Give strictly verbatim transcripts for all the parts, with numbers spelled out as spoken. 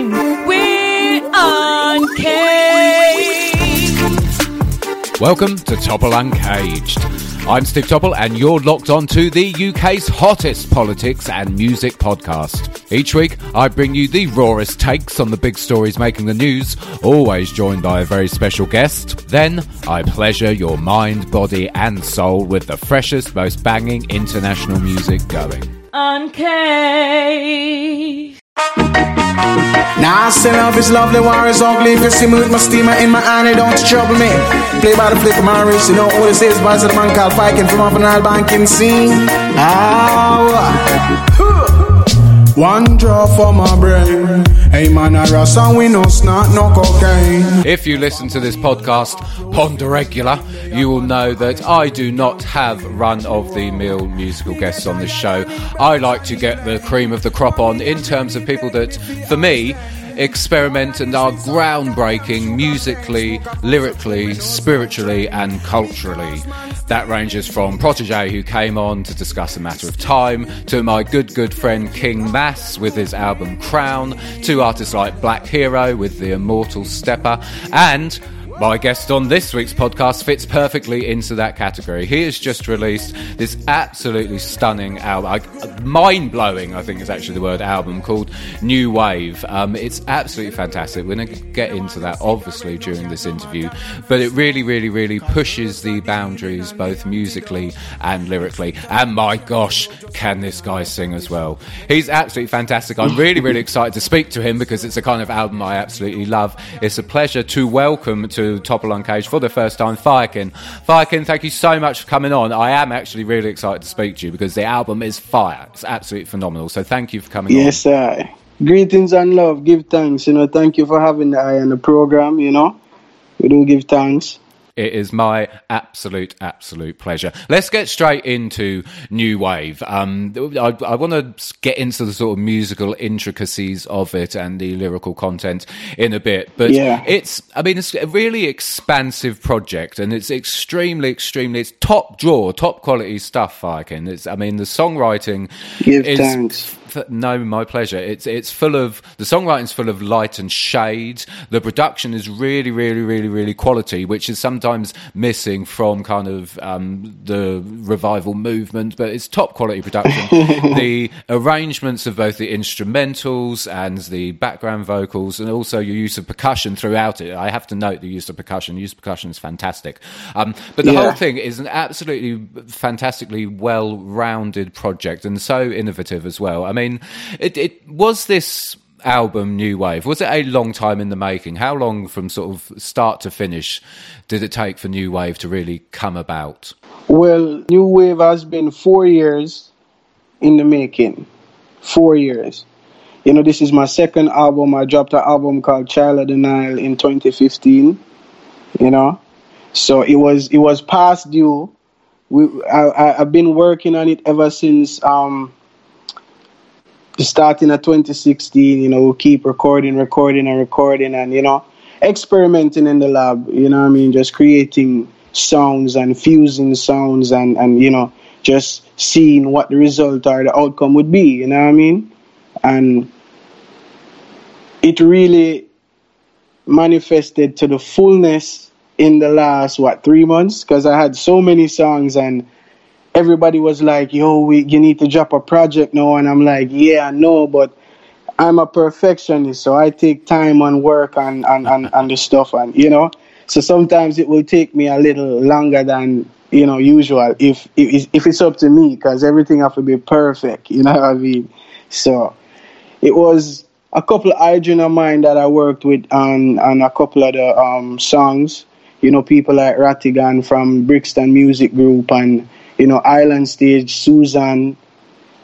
time, we're uncaged. Welcome to Topple Uncaged. I'm Steve Topple and you're locked on to the U K's hottest politics and music podcast. Each week I bring you the rawest takes on the big stories making the news, always joined by a very special guest. Then I pleasure your mind, body and soul with the freshest, most banging international music going. Uncaged. Now I say love is lovely, war is ugly. If you see me with my steamer in my hand, it don't trouble me. Play by the flick of my wrist, you know all this is. Boys of the man called Firekin from up in Nile Banks scene. Ow. One draw for my brain. Hey man, I rush and we no snot, no cocaine. If you listen to this podcast ponder regular, you will know that I do not have run-of-the-mill musical guests on this show. I like to get the cream of the crop on in terms of people that, for me, experiment and are groundbreaking musically, lyrically, spiritually and culturally. That ranges from Protégé, who came on to discuss A Matter of Time, to my good good friend King Mass with his album Crown, to artists like Black Hero with the Immortal Stepper, and my guest on this week's podcast fits perfectly into that category. He has just released this absolutely stunning album, mind-blowing, I think is actually the word, album called New Wave. Um, it's absolutely fantastic. We're going to get into that, obviously, during this interview. But it really, really, really pushes the boundaries, both musically and lyrically. And my gosh, can this guy sing as well? He's absolutely fantastic. I'm really, really excited to speak to him because it's the kind of album I absolutely love. It's a pleasure to welcome to Topple Uncaged for the first time, Firekin. Firekin, thank you so much for coming on. I am actually really excited to speak to you because the album is fire. It's absolutely phenomenal. So thank you for coming yes, on. Yes, sir. Greetings and love. Give thanks. You know, thank you for having the eye on the program. You know, we do give thanks. It is my absolute, absolute pleasure. Let's get straight into New Wave. Um, I, I want to get into the sort of musical intricacies of it and the lyrical content in a bit. But yeah. it's, I mean, it's a really expansive project and it's extremely, extremely, it's top draw, top quality stuff, Firekin. It's, I mean, the songwriting Give is... Thanks. No, my pleasure. It's it's full of, the songwriting's full of light and shade. The production is really, really, really, really quality, which is sometimes missing from kind of um, the revival movement, but it's top quality production. The arrangements of both the instrumentals and the background vocals, and also your use of percussion throughout it. I have to note the use of percussion. The use of percussion is fantastic. Um, but the yeah. whole thing is an absolutely fantastically well-rounded project and so innovative as well. I mean, I mean, it, it was this album, New Wave, was it a long time in the making? How long from sort of start to finish did it take for New Wave to really come about? Well, New Wave has been four years in the making. Four years. You know, this is my second album. I dropped an album called Child of Denial in twenty fifteen, you know. So it was it was past due. We, I, I, I've been working on it ever since... Um, Starting at twenty sixteen, you know, we'll keep recording, recording and recording and, you know, experimenting in the lab, you know what I mean? Just creating sounds and fusing sounds and, and, you know, just seeing what the result or the outcome would be, you know what I mean? And it really manifested to the fullness in the last, what, three months? Because I had so many songs and everybody was like, yo, we, you need to drop a project now. And I'm like, yeah, I know, but I'm a perfectionist. So I take time and work and, and, and, and the stuff. And, you know, so sometimes it will take me a little longer than, you know, usual if if, if it's up to me because everything has to be perfect. You know what I mean? So it was a couple of idea of mine that I worked with on, on a couple of the um, songs. You know, people like Rattigan from Brixton Music Group and, you know, Island Stage, Susan,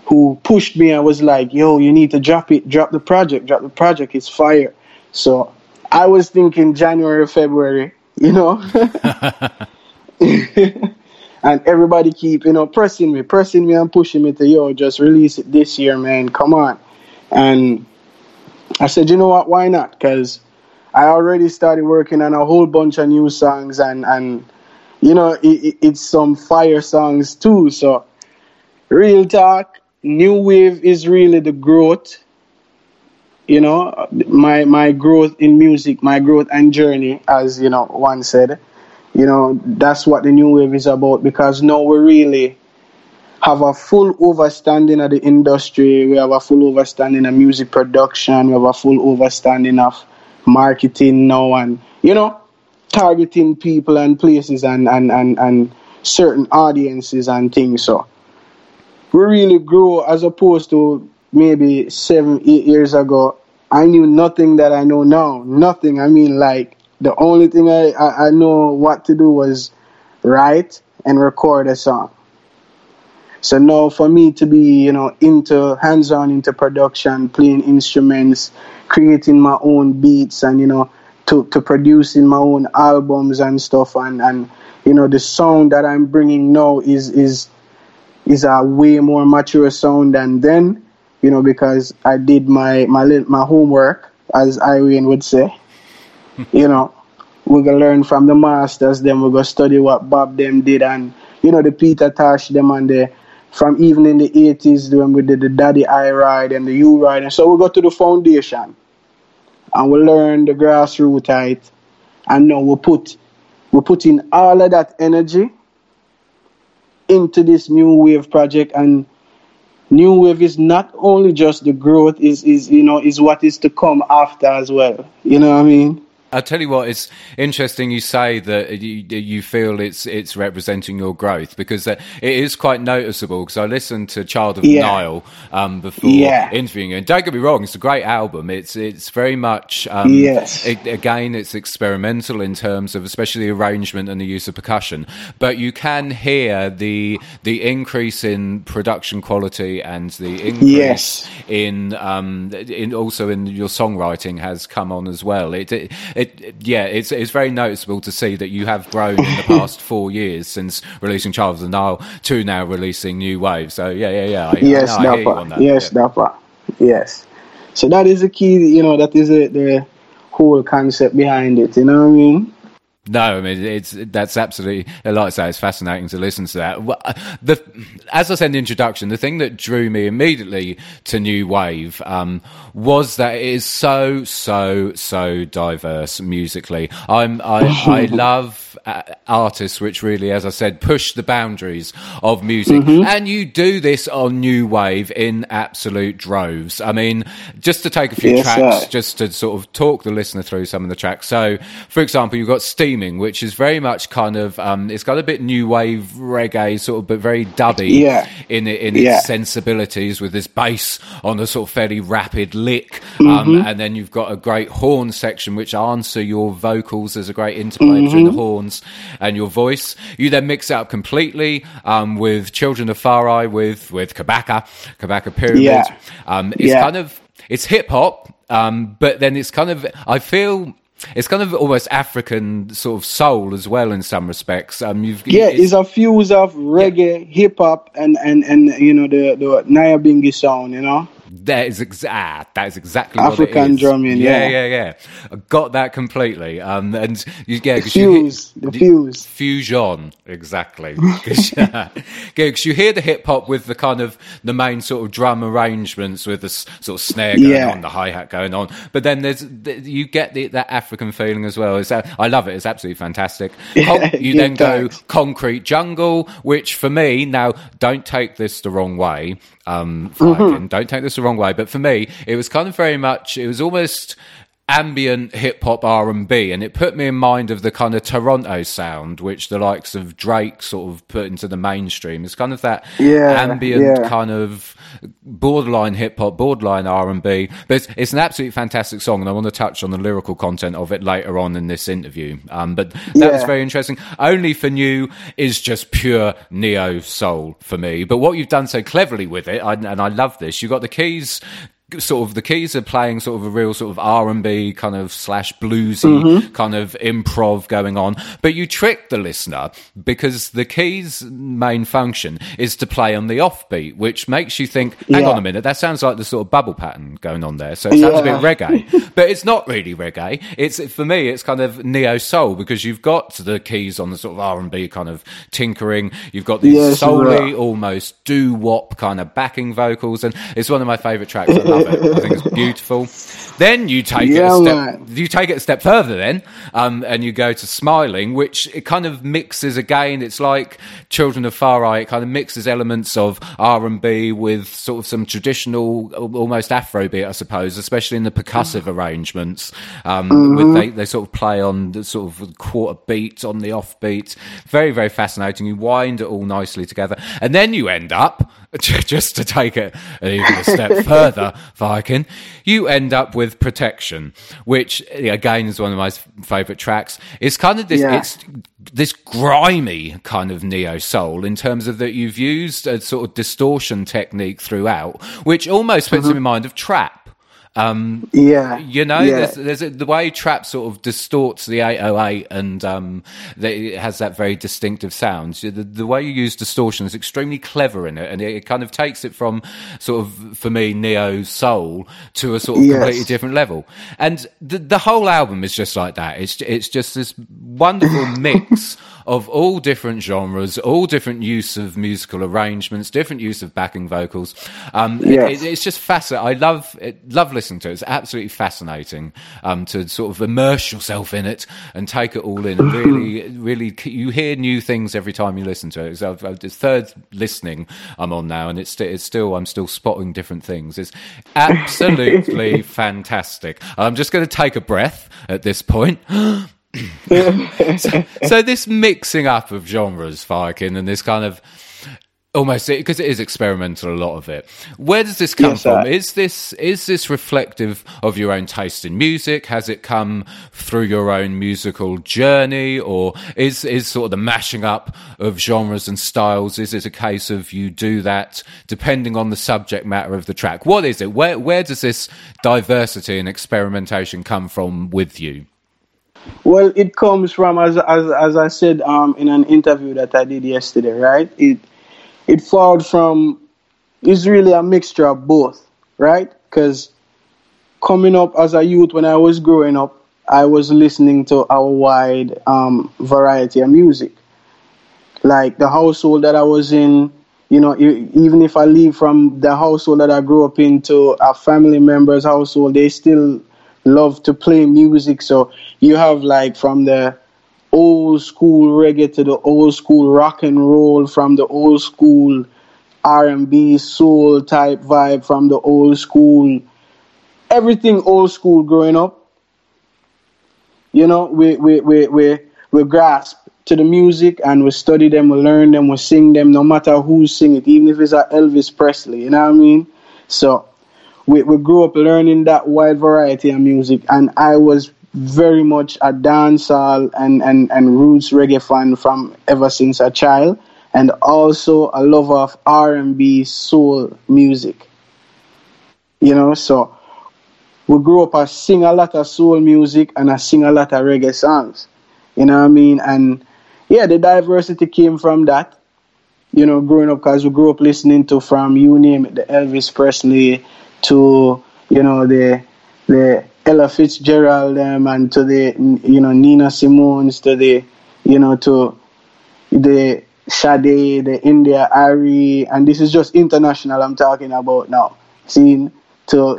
who pushed me and was like, yo, you need to drop it, drop the project, drop the project, it's fire. So I was thinking January, February, you know. And everybody keep, you know, pressing me, pressing me and pushing me to, yo, just release it this year, man, come on. And I said, you know what, why not? Because I already started working on a whole bunch of new songs and, and you know, it, it, it's some fire songs too. So, real talk, New Wave is really the growth you know, my my growth in music, my growth and journey, as, you know, one said, you know, that's what the New Wave is about, because now we really have a full overstanding of the industry. We have a full overstanding of music production. We have a full overstanding of marketing now, and, you know, targeting people and places and, and, and, and certain audiences and things. So we really grow, as opposed to maybe seven, eight years ago. I knew nothing that I know now. Nothing. I mean, like, the only thing I, I, I know what to do was write and record a song. So now for me to be, you know, into hands-on into production, playing instruments, creating my own beats, and, you know, to, to producing my own albums and stuff, and, and, you know, the sound that I'm bringing now is is is a way more mature sound than then, you know, because I did my my my homework, as Irene would say. You know, we're gonna learn from the masters, then we're gonna study what Bob them did, and, you know, the Peter Tosh them, and the from even in the eighties when we did the Daddy I Ride and the You Ride. And so we got to the foundation and we learned the grassroots right, and now we put we put in all of that energy into this New Wave project. And New Wave is not only just the growth, is is you know, is what is to come after as well. You know what I mean? I'll tell you what, it's interesting you say that you, you feel it's it's representing your growth, because it is quite noticeable, because I listened to Child of yeah. Denial um, before yeah. interviewing you. And don't get me wrong, it's a great album. It's it's very much, um, yes. it, again, it's experimental in terms of especially arrangement and the use of percussion. But you can hear the the increase in production quality, and the increase yes. in, um, in also in your songwriting has come on as well. It, it It, yeah, it's it's very noticeable to see that you have grown in the past four years since releasing Child of the Nile to now releasing New Wave. So yeah, yeah, yeah. I, yes, I, no, I hear you on that. Yes, yeah. Dapper. Yes. So that is the key. You know, that is the, the whole concept behind it. You know what I mean? No, I mean, it's that's absolutely, like I say, it's fascinating to listen to that. Well, the, as I said in the introduction, the thing that drew me immediately to New Wave um, was that it is so, so, so diverse musically. I'm, I, I love uh, artists which really, as I said, push the boundaries of music. Mm-hmm. And you do this on New Wave in absolute droves. I mean, just to take a few yes, tracks, sir. just to sort of talk the listener through some of the tracks. So, for example, you've got Steam, which is very much kind of um, it's got a bit new wave reggae sort of, but very dubby yeah. in in its yeah. sensibilities, with this bass on a sort of fairly rapid lick, mm-hmm. um, and then you've got a great horn section which answer your vocals. There's a great interplay mm-hmm. between the horns and your voice. You then mix it up completely um, with Children of Farai, with with Kabaka, Kabaka Pyramid. Yeah. Um, it's yeah. kind of it's hip hop, um, but then it's kind of I feel. It's kind of almost African sort of soul as well in some respects. Um, you've, yeah, it's, it's a fuse of reggae, yeah. hip hop, and, and, and you know the the Nile Banks sound. You know that is exact. That is exactly African what it is. drumming. Yeah, yeah, yeah, yeah. I got that completely. Um, and you, yeah, the fuse, you hit, the fuse, fusion, exactly. Because yeah, you hear the hip hop with the kind of the main sort of drum arrangements, with the sort of snare going yeah. on, the hi hat going on, but then there's you get the, that African African feeling as well. It's, I love it. It's absolutely fantastic. Con- you then go Concrete Jungle, which for me, now don't take this the wrong way, um, mm-hmm. don't take this the wrong way, but for me, it was kind of very much, it was almost ambient hip-hop R and B, and it put me in mind of the kind of Toronto sound which the likes of Drake sort of put into the mainstream. It's kind of that yeah, ambient yeah. kind of borderline hip-hop, borderline R and B, but it's, it's an absolutely fantastic song, and I want to touch on the lyrical content of it later on in this interview, um, but that yeah. was very interesting. Only for New is just pure neo-soul for me, but what you've done so cleverly with it, I, and I love this, you've got the keys sort of the keys are playing sort of a real sort of R and B kind of slash bluesy mm-hmm. kind of improv going on, but you trick the listener because the keys' main function is to play on the offbeat, which makes you think, hang yeah. on a minute, that sounds like the sort of bubble pattern going on there, so it sounds yeah. a bit reggae, but it's not really reggae. It's, for me, it's kind of neo-soul, because you've got the keys on the sort of R and B kind of tinkering, you've got these yes, soul-y, right. almost doo-wop kind of backing vocals, and it's one of my favourite tracks. love it. I think it's beautiful. Then you take yeah, it a step, right. you take it a step further then, um, and you go to Smiling, which it kind of mixes again. It's like Children of Far Eye. It kind of mixes elements of R and B with sort of some traditional, almost Afrobeat, I suppose, especially in the percussive mm. arrangements. Um, mm-hmm. with they, they sort of play on the sort of quarter beat, on the offbeat. Very, very fascinating. You wind it all nicely together. And then you end up, just to take it even a step further, Firekin, you end up with Protection, which again is one of my favorite tracks. It's kind of this yeah. it's this grimy kind of neo soul in terms of that you've used a sort of distortion technique throughout, which almost puts mm-hmm. in mind of trap. Um yeah you know yeah. there's, there's a, the way trap sort of distorts the eight oh eight, and um the, it has that very distinctive sound. So the, the way you use distortion is extremely clever in it, and it, it kind of takes it from sort of, for me, neo soul to a sort of yes. completely different level. And the, the whole album is just like that. It's it's just this wonderful mix of all different genres, all different use of musical arrangements, different use of backing vocals. Um, yes. it, it, it's just fascinating. I love it, love listening to it. It's absolutely fascinating um, to sort of immerse yourself in it and take it all in. And really, really, you hear new things every time you listen to it. It's, I've, I've, it's third listening I'm on now, and it's, it's still I'm still spotting different things. It's absolutely fantastic. I'm just going to take a breath at this point. so, so this mixing up of genres, Firekin, and this kind of almost, because it is experimental, a lot of it. Where does this come yes, from? That. Is this is this reflective of your own taste in music? Has it come through your own musical journey, or is is sort of the mashing up of genres and styles? Is it a case of you do that depending on the subject matter of the track? What is it? Where where does this diversity and experimentation come from with you? Well, it comes from, as as as I said um, in an interview that I did yesterday, right? It it flowed from, it's really a mixture of both, right? Because coming up as a youth, when I was growing up, I was listening to a wide um, variety of music. Like the household that I was in, you know, even if I leave from the household that I grew up in to a family member's household, they still love to play music. So you have like from the old school reggae to the old school rock and roll, from the old school R and B soul type vibe, from the old school, everything old school growing up, you know, we we we we, we grasp to the music, and we study them, we learn them, we sing them, no matter who sing it, even if it's a Elvis Presley, you know what I mean? So We, we grew up learning that wide variety of music, and I was very much a dancehall and, and, and roots reggae fan from ever since a child, and also a lover of R and B soul music. You know, so we grew up, I sing a lot of soul music and I sing a lot of reggae songs. You know what I mean? And yeah, the diversity came from that. You know, growing up, because we grew up listening to, from you name it, the Elvis Presley, to, you know, the the Ella Fitzgerald um, and to the, you know, Nina Simone's, to the, you know, to the Sade, the India Ari, and this is just international I'm talking about now. Seeing to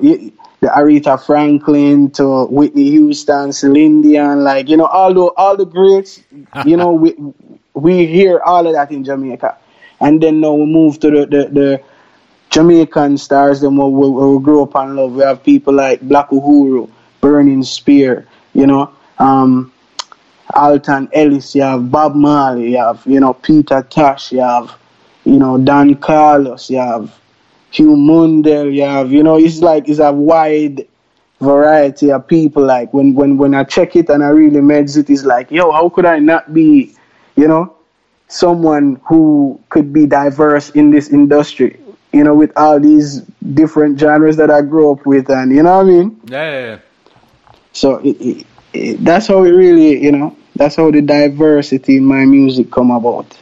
the Aretha Franklin, to Whitney Houston, Celine Dion, like, you know, all the, all the greats, you know, we we hear all of that in Jamaica. And then now we move to the, the, the Jamaican stars, them we, we, we grew up and love. We have people like Black Uhuru, Burning Spear, you know, um, Alton Ellis, you have Bob Marley, you have, you know, Peter Tosh, you have, you know, Don Carlos, you have Hugh Mundell, you have, you know, it's like, it's a wide variety of people. Like when, when, when I check it and I really meds it, it's like, yo, how could I not be, you know, someone who could be diverse in this industry? You know, with all these different genres that I grew up with, and you know what I mean? Yeah. yeah, yeah. So it, it, it, that's how it really, you know, that's how the diversity in my music come about.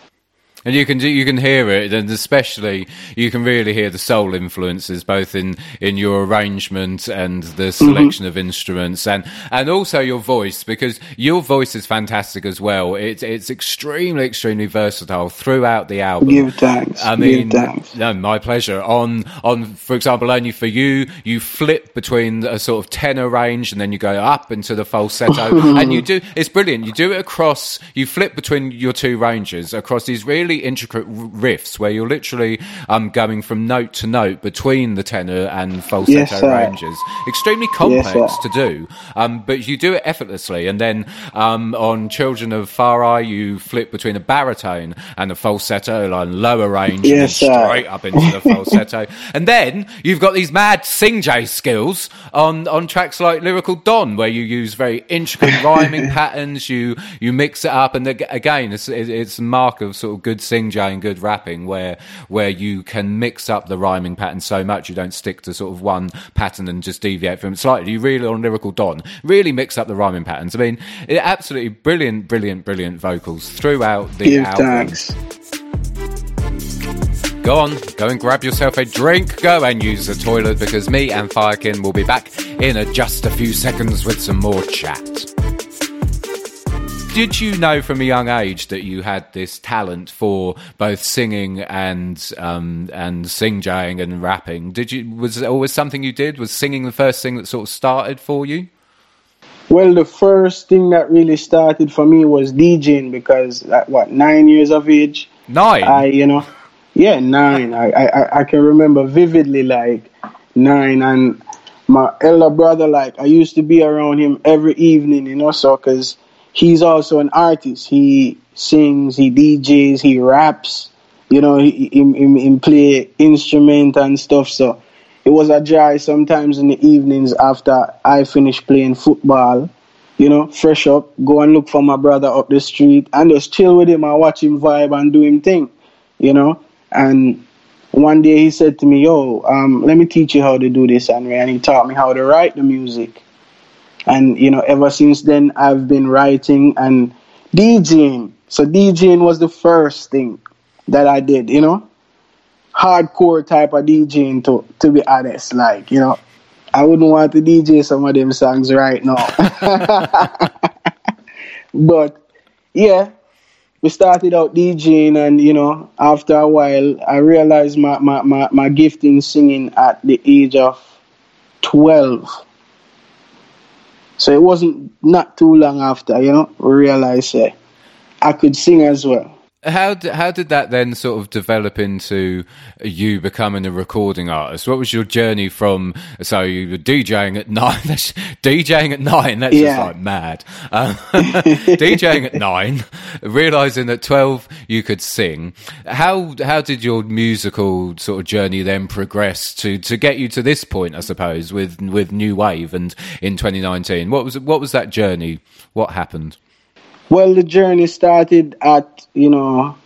And you can do, you can hear it, and especially you can really hear the soul influences both in, in your arrangement and the selection mm-hmm. of instruments, and, and also your voice, because your voice is fantastic as well. It's it's extremely extremely versatile throughout the album. You thanks. I mean, thanks. No, my pleasure. On on for example, Only for You, you flip between a sort of tenor range, and then you go up into the falsetto, and you do it's brilliant. You do it across. You flip between your two ranges across these really intricate riffs where you're literally um, going from note to note between the tenor and falsetto yes, ranges. Extremely complex yes, to do, um, but you do it effortlessly. And then um, on Children of Farai, you flip between a baritone and a falsetto, like lower range, yes, and straight up into the falsetto. And then you've got these mad sing-jay skills on, on tracks like Lyrical Dawn, where you use very intricate rhyming patterns. You you mix it up, and again, it's it's a mark of sort of good sing-jay and good rapping, where where you can mix up the rhyming pattern so much you don't stick to sort of one pattern and just deviate from it slightly. You really, on Lyrical Dawn, really mix up the rhyming patterns. I mean, it, absolutely brilliant, brilliant, brilliant vocals throughout the Give album. Thanks. Go on, go and grab yourself a drink, go and use the toilet, because me and Firekin will be back in a, just a few seconds with some more chat. Did you know from a young age that you had this talent for both singing and um, and sing-jaying and rapping? Did you was it always something you did? Was singing the first thing that sort of started for you? Well, the first thing that really started for me was DJing, because at what nine years of age, nine, I you know, yeah, nine. I I, I can remember vividly, like nine, and my elder brother, like I used to be around him every evening, you know, so because he's also an artist. He sings, he D Js, he raps, you know, he, he, he, he play instrument and stuff. So it was a joy sometimes in the evenings after I finished playing football, you know, fresh up, go and look for my brother up the street and just chill with him and watch him vibe and do him thing, you know. And one day he said to me, yo, um, let me teach you how to do this, Henry. And he taught me how to write the music. And, you know, ever since then, I've been writing and DJing. So DJing was the first thing that I did, you know. Hardcore type of DJing, to, to be honest. Like, you know, I wouldn't want to D J some of them songs right now. But, yeah, we started out DJing, and, you know, after a while, I realized my, my, my, my gift in singing at the age of twelve. So it wasn't not too long after, you know, we realized uh, I could sing as well. How d- how did that then sort of develop into you becoming a recording artist? What was your journey from, so you were DJing at nine, that's, DJing at nine, that's yeah. just like mad. Um, DJing at nine, realising at twelve you could sing. How how did your musical sort of journey then progress to, to get you to this point, I suppose, with with New Wave and in twenty nineteen? What was What was that journey? What happened? Well, the journey started at, you know,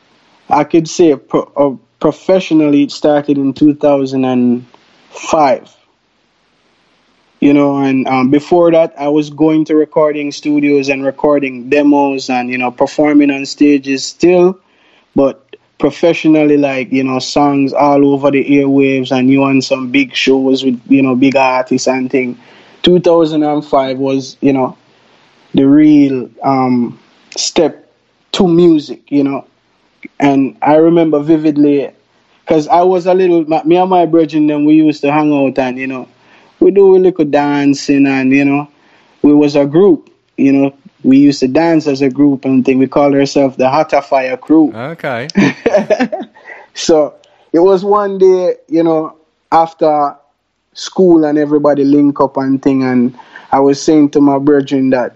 I could say pro- uh, professionally it started in two thousand five, you know, and um, before that I was going to recording studios and recording demos and, you know, performing on stages still, but professionally, like, you know, songs all over the airwaves and you on some big shows with, you know, big artists and thing. two thousand five was, you know, the real um, step to music, you know. And I remember vividly, because I was a little, me and my brethren, then we used to hang out and, you know, we do a little dancing and, you know, we was a group, you know. We used to dance as a group and thing. We called ourselves the Hotter Fire Crew. Okay. So it was one day, you know, after school and everybody link up and thing, and I was saying to my brethren that,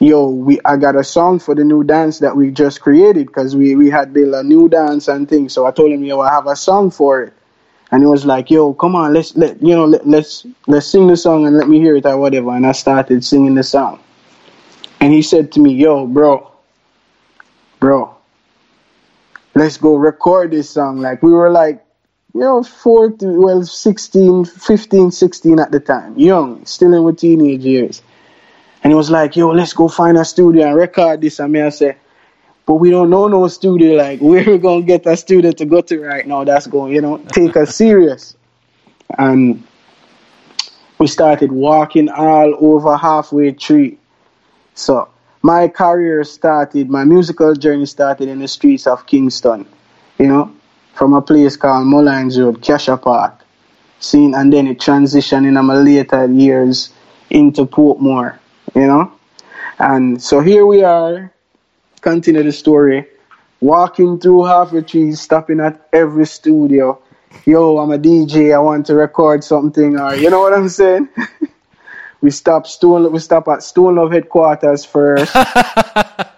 yo, we I got a song for the new dance that we just created, because we, we had built a new dance and things. So I told him, yo, I have a song for it, and he was like, yo, come on, let's let you know, let, let's let's sing the song and let me hear it or whatever. And I started singing the song, and he said to me, yo, bro, bro, let's go record this song. Like we were like, you know, four to well, sixteen, fifteen, sixteen at the time, young, still in with teenage years. And he was like, yo, let's go find a studio and record this. And me, I said, but we don't know no studio like where we're going to get a studio to go to right now that's going to, you know, take us serious. And we started walking all over halfway through. So my career started, my musical journey started in the streets of Kingston, you know, from a place called Mullines Road, Casha Park. Seen, and then it transitioned in my later years into Portmore, you know. And so here we are, continue the story, walking through half the trees, stopping at every studio. Yo, I'm a D J, I want to record something, or you know what I'm saying? we stop Stone, we stop at Stone Love headquarters first.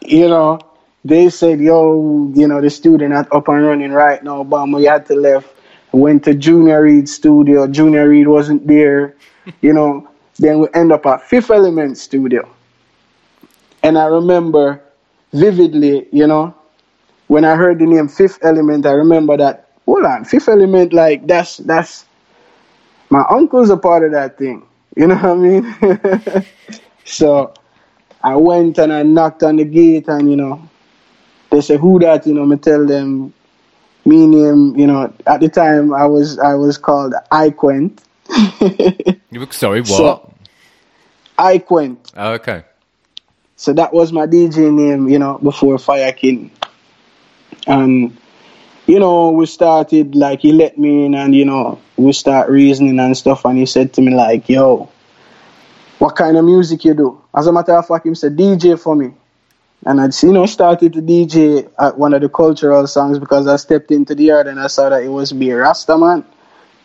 You know, they said, yo, you know, the studio not up and running right now, but we had to left. Went to Junior Reed studio, Junior Reed wasn't there, you know. Then we end up at Fifth Element studio. And I remember vividly, you know, when I heard the name Fifth Element, I remember that, hold on, Fifth Element, like, that's, that's, my uncle's a part of that thing. You know what I mean? So I went and I knocked on the gate and, you know, they said, who that? You know, me tell them, me name, you know, at the time I was, I was called Iquent. Sorry, what? So, Iquent. Oh, okay. So that was my D J name, you know, before Firekin. And, you know, we started, like, he let me in and, you know, we start reasoning and stuff. And he said to me, like, yo, what kind of music you do? As a matter of fact, he said, D J for me. And I, you know, started to D J at one of the cultural songs because I stepped into the yard and I saw that it was be Rasta man,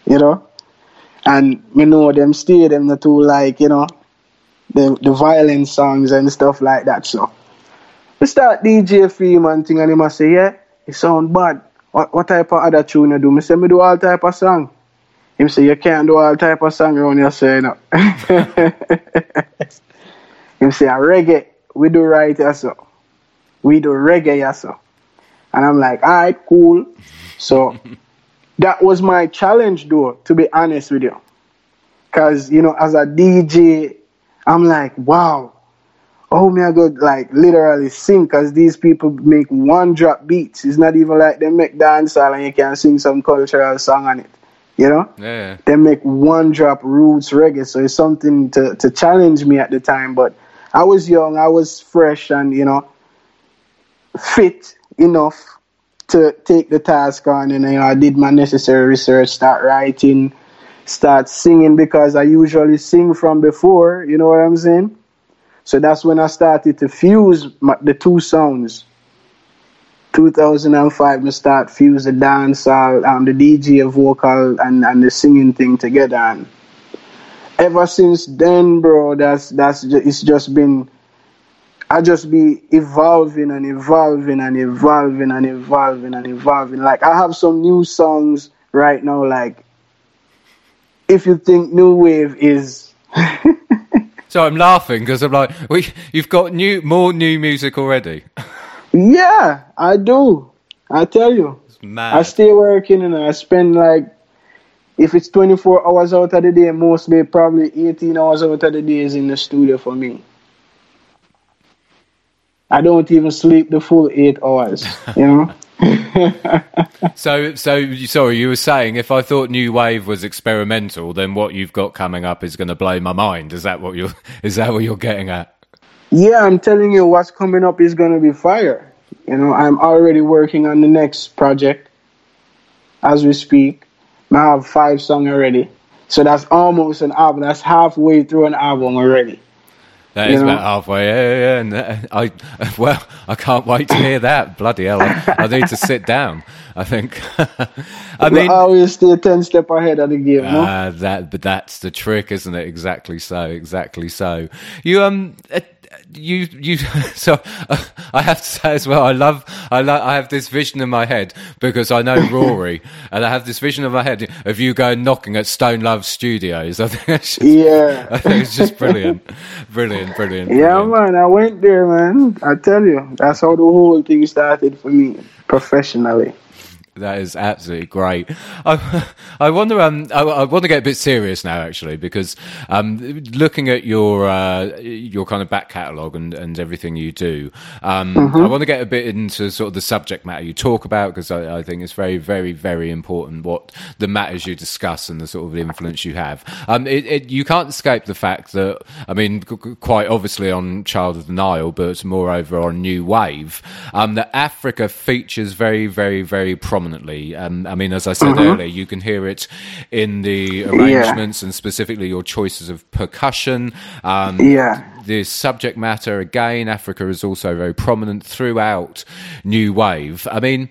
you know. And, you know, them still, them the two, like, you know, the the violent songs and stuff like that. So we start D J Freeman thing and he must say, yeah, it sound bad. What, what type of other tune you do? Me say, me do all type of song. Him say, you can't do all type of song around here, say, no. Him say, reggae, we do right here, so. We do reggae here, so. And I'm like, all right, cool. So that was my challenge, though, to be honest with you. Because, you know, as a D J, I'm like, wow. Oh, me I go, like, literally sing because these people make one-drop beats. It's not even like they make dancehall and you can sing some cultural song on it, you know? Yeah. They make one-drop roots reggae, so it's something to, to challenge me at the time. But I was young, I was fresh and, you know, fit enough to take the task on. And, you know, I did my necessary research, start writing, start singing because I usually sing from before, you know what I'm saying? So that's when I started to fuse my, the two sounds. two thousand five, we start fuse the dancehall, um, the D J vocal, and, and the singing thing together. And ever since then, bro, that's that's just, it's just been. I just be evolving and evolving and evolving and evolving and evolving. Like I have some new songs right now. Like if you think New Wave is. So I'm laughing because I'm like, we, you've got new, more new music already. Yeah, I do. I tell you. It's mad. I stay working and I spend like, if it's twenty-four hours out of the day, mostly probably eighteen hours out of the day is in the studio for me. I don't even sleep the full eight hours, you know? so, so sorry, you were saying if I thought New Wave was experimental, then what you've got coming up is going to blow my mind. Is that what you're? Is that what you're getting at? Yeah, I'm telling you, what's coming up is going to be fire. You know, I'm already working on the next project as we speak. I have five songs already, so that's almost an album. That's halfway through an album already. That you is know? About halfway, yeah, yeah, yeah. I, well, I can't wait to hear that. Bloody hell, I, I need to sit down, I think. I mean, we're always still ten step ahead of the game, uh, no? That, but that's the trick, isn't it? Exactly so, exactly so. You, um... Uh, You, you. So uh, I have to say as well. I love. I love. I have this vision in my head because I know Rory, and I have this vision in my head of you going knocking at Stone Love Studios. I think. That's just, yeah. I think it's just brilliant, brilliant, brilliant. brilliant. Yeah, man. I went there, man. I tell you, that's how the whole thing started for me professionally. That is absolutely great. I, I wonder. Um, I, I want to get a bit serious now, actually, because um, looking at your uh, your kind of back catalogue and, and everything you do, um, mm-hmm. I want to get a bit into sort of the subject matter you talk about, because I, I think it's very, very, very important what the matters you discuss and the sort of influence you have. Um, it, it, you can't escape the fact that, I mean, c- quite obviously on Child of Denial, but moreover on New Wave, um, that Africa features very, very, very prominently. Prominently, um, I mean, as I said mm-hmm. earlier, you can hear it in the arrangements yeah. and specifically your choices of percussion. Um, yeah. The subject matter, again, Africa is also very prominent throughout New Wave. I mean,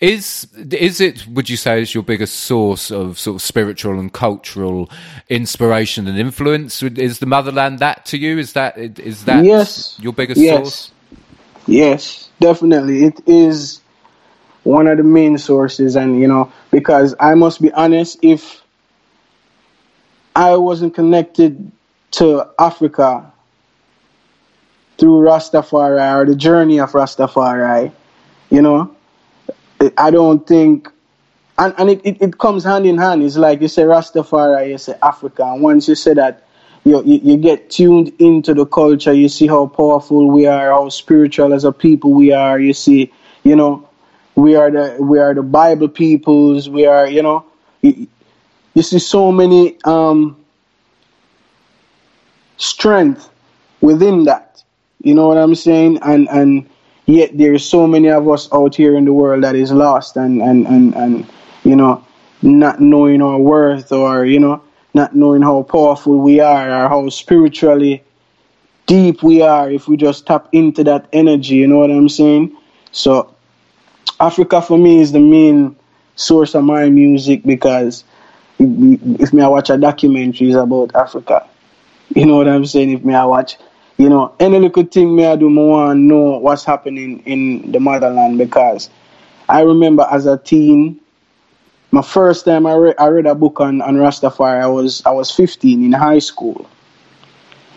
is is it, would you say, is your biggest source of sort of spiritual and cultural inspiration and influence? Is the motherland that to you? Is that is that yes. your biggest yes. source? Yes, definitely. It is one of the main sources, and you know, because I must be honest, if I wasn't connected to Africa through Rastafari or the journey of Rastafari, you know, I don't think, and, and it, it, it comes hand in hand. It's like you say Rastafari, you say Africa, and once you say that, you, you, you get tuned into the culture, you see how powerful we are, how spiritual as a people we are, you see, you know, We are the we are the Bible peoples. We are, you know, you, you see so many um, strength within that. You know what I'm saying? And and yet there is so many of us out here in the world that is lost and, and, and, and you know, not knowing our worth, or, you know, not knowing how powerful we are or how spiritually deep we are if we just tap into that energy. You know what I'm saying? So Africa for me is the main source of my music, because if me I watch a documentary it's about Africa. You know what I'm saying? If me I watch, you know, any little thing me I do, more want to know what's happening in the motherland, because I remember as a teen, my first time I read I read a book on, on Rastafari, I was I was fifteen in high school.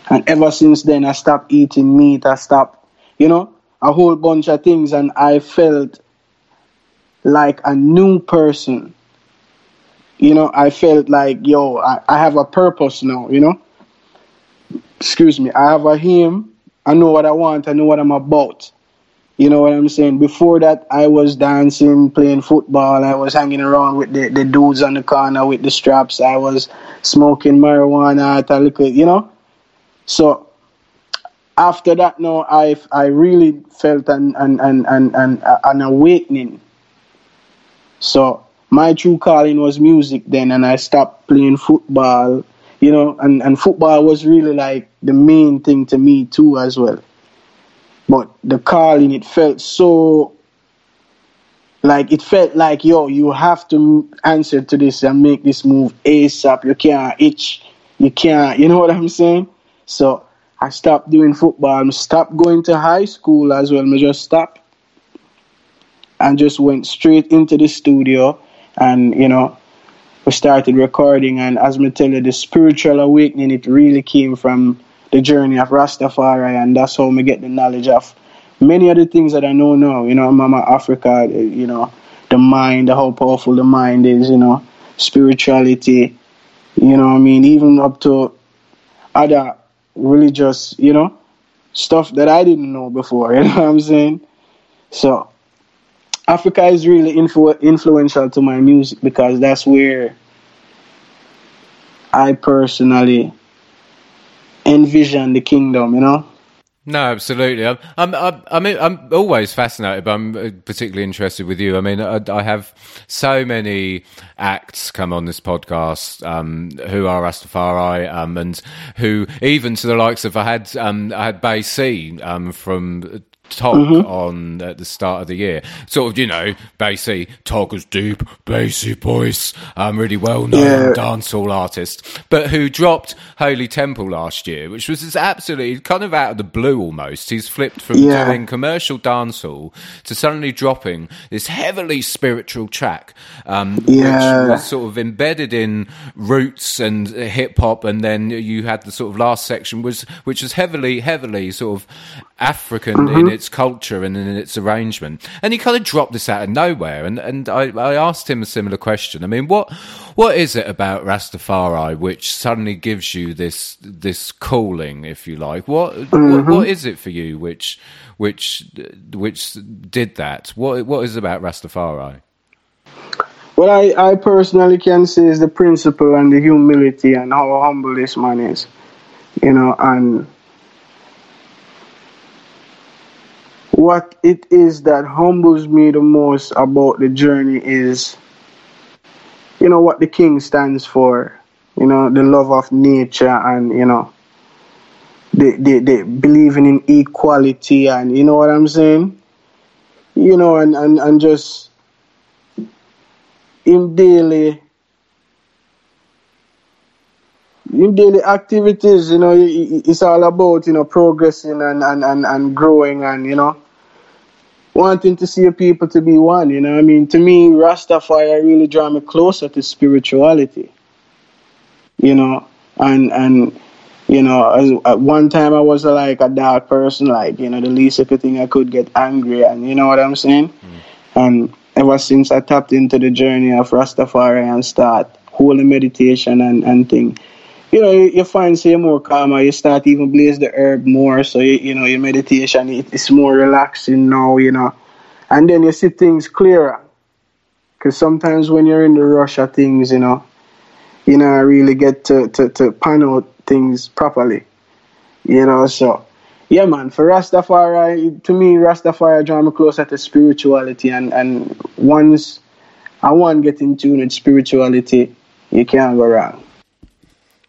And ever since then I stopped eating meat, I stopped, you know, a whole bunch of things, and I felt like a new person. You know, I felt like, yo, I, I have a purpose now, you know. Excuse me, I have a aim. I know what I want. I know what I'm about. You know what I'm saying? Before that, I was dancing, playing football. I was hanging around with the, the dudes on the corner with the straps. I was smoking marijuana, tobacco, you know. So after that, now, I I really felt an, an, an, an, an, an awakening. So my true calling was music then, and I stopped playing football, you know, and, and football was really like the main thing to me too as well. But the calling, it felt so, like it felt like, yo, you have to answer to this and make this move ASAP. You can't itch. You can't, you know what I'm saying? So I stopped doing football. I stopped going to high school as well. I just stopped. And just went straight into the studio, and you know, we started recording. And as me tell you, the spiritual awakening, it really came from the journey of Rastafari, and that's how me get the knowledge of many of the things that I know now. You know, Mama Africa, you know, the mind, how powerful the mind is. You know, spirituality. You know, I mean, even up to other religious, you know, stuff that I didn't know before. You know what I'm saying? So Africa is really influ- influential to my music, because that's where I personally envision the kingdom, you know? No, absolutely. I'm, I'm, I'm, I mean, I'm always fascinated, but I'm particularly interested with you. I mean, I, I have so many acts come on this podcast um, who are Rastafari, um, and who even to the likes of I had um, I had Bay C um, from Tog mm-hmm. on at the start of the year, sort of, you know, bassy, Tog is deep, bassy voice, um, really well-known yeah. dancehall artist, but who dropped Holy Temple last year, which was absolutely kind of out of the blue almost. He's flipped from yeah. doing commercial dancehall to suddenly dropping this heavily spiritual track, um, yeah. which was sort of embedded in roots and hip-hop, and then you had the sort of last section, was which was heavily, heavily sort of African mm-hmm. in its its culture and in its arrangement. And he kind of dropped this out of nowhere. And, and I, I asked him a similar question. I mean, what what is it about Rastafari which suddenly gives you this this calling, if you like? What mm-hmm. what, what is it for you which which which did that? What what is it about Rastafari? Well, I, I personally can say is the principle and the humility and how humble this man is, you know, and what it is that humbles me the most about the journey is, you know, what the king stands for, you know, the love of nature and, you know, the, the, the believing in equality and, you know what I'm saying? You know, and, and, and just... in daily, in daily activities, you know, it's all about, you know, progressing and, and, and, and growing and, you know, wanting to see people to be one, you know. I mean, to me, Rastafari really draw me closer to spirituality, you know, and, and you know, as, at one time I was like a dark person, like, you know, the least of the thing I could get angry and, you know what I'm saying? Mm. And ever since I tapped into the journey of Rastafari and start holy meditation and, and thing, you know, you, you find say more calmer, you start even blaze the herb more, so, you, you know, your meditation, it, it's more relaxing now, you know. And then you see things clearer. Because sometimes when you're in the rush of things, you know, you know, really get to, to, to pan out things properly, you know, so... yeah, man, for Rastafari, to me, Rastafari draw me closer to spirituality. And, and once I want to get in tune with spirituality, you can't go wrong.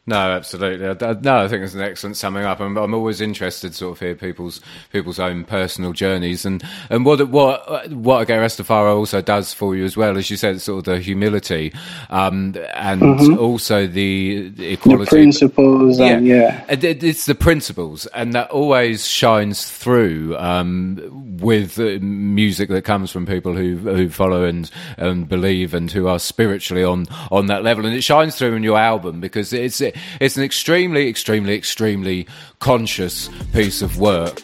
No, absolutely. No, I think it's an excellent summing up. I'm, I'm always interested to sort of hear people's people's own personal journeys, and, and what what what I get Rastafari also does for you as well, as you said, sort of the humility, um, and mm-hmm. also the, the equality, the principles, yeah. and yeah, it's the principles, and that always shines through um, with music that comes from people who who follow and and believe and who are spiritually on on that level, and it shines through in your album because it's it. It's an extremely, extremely, extremely conscious piece of work.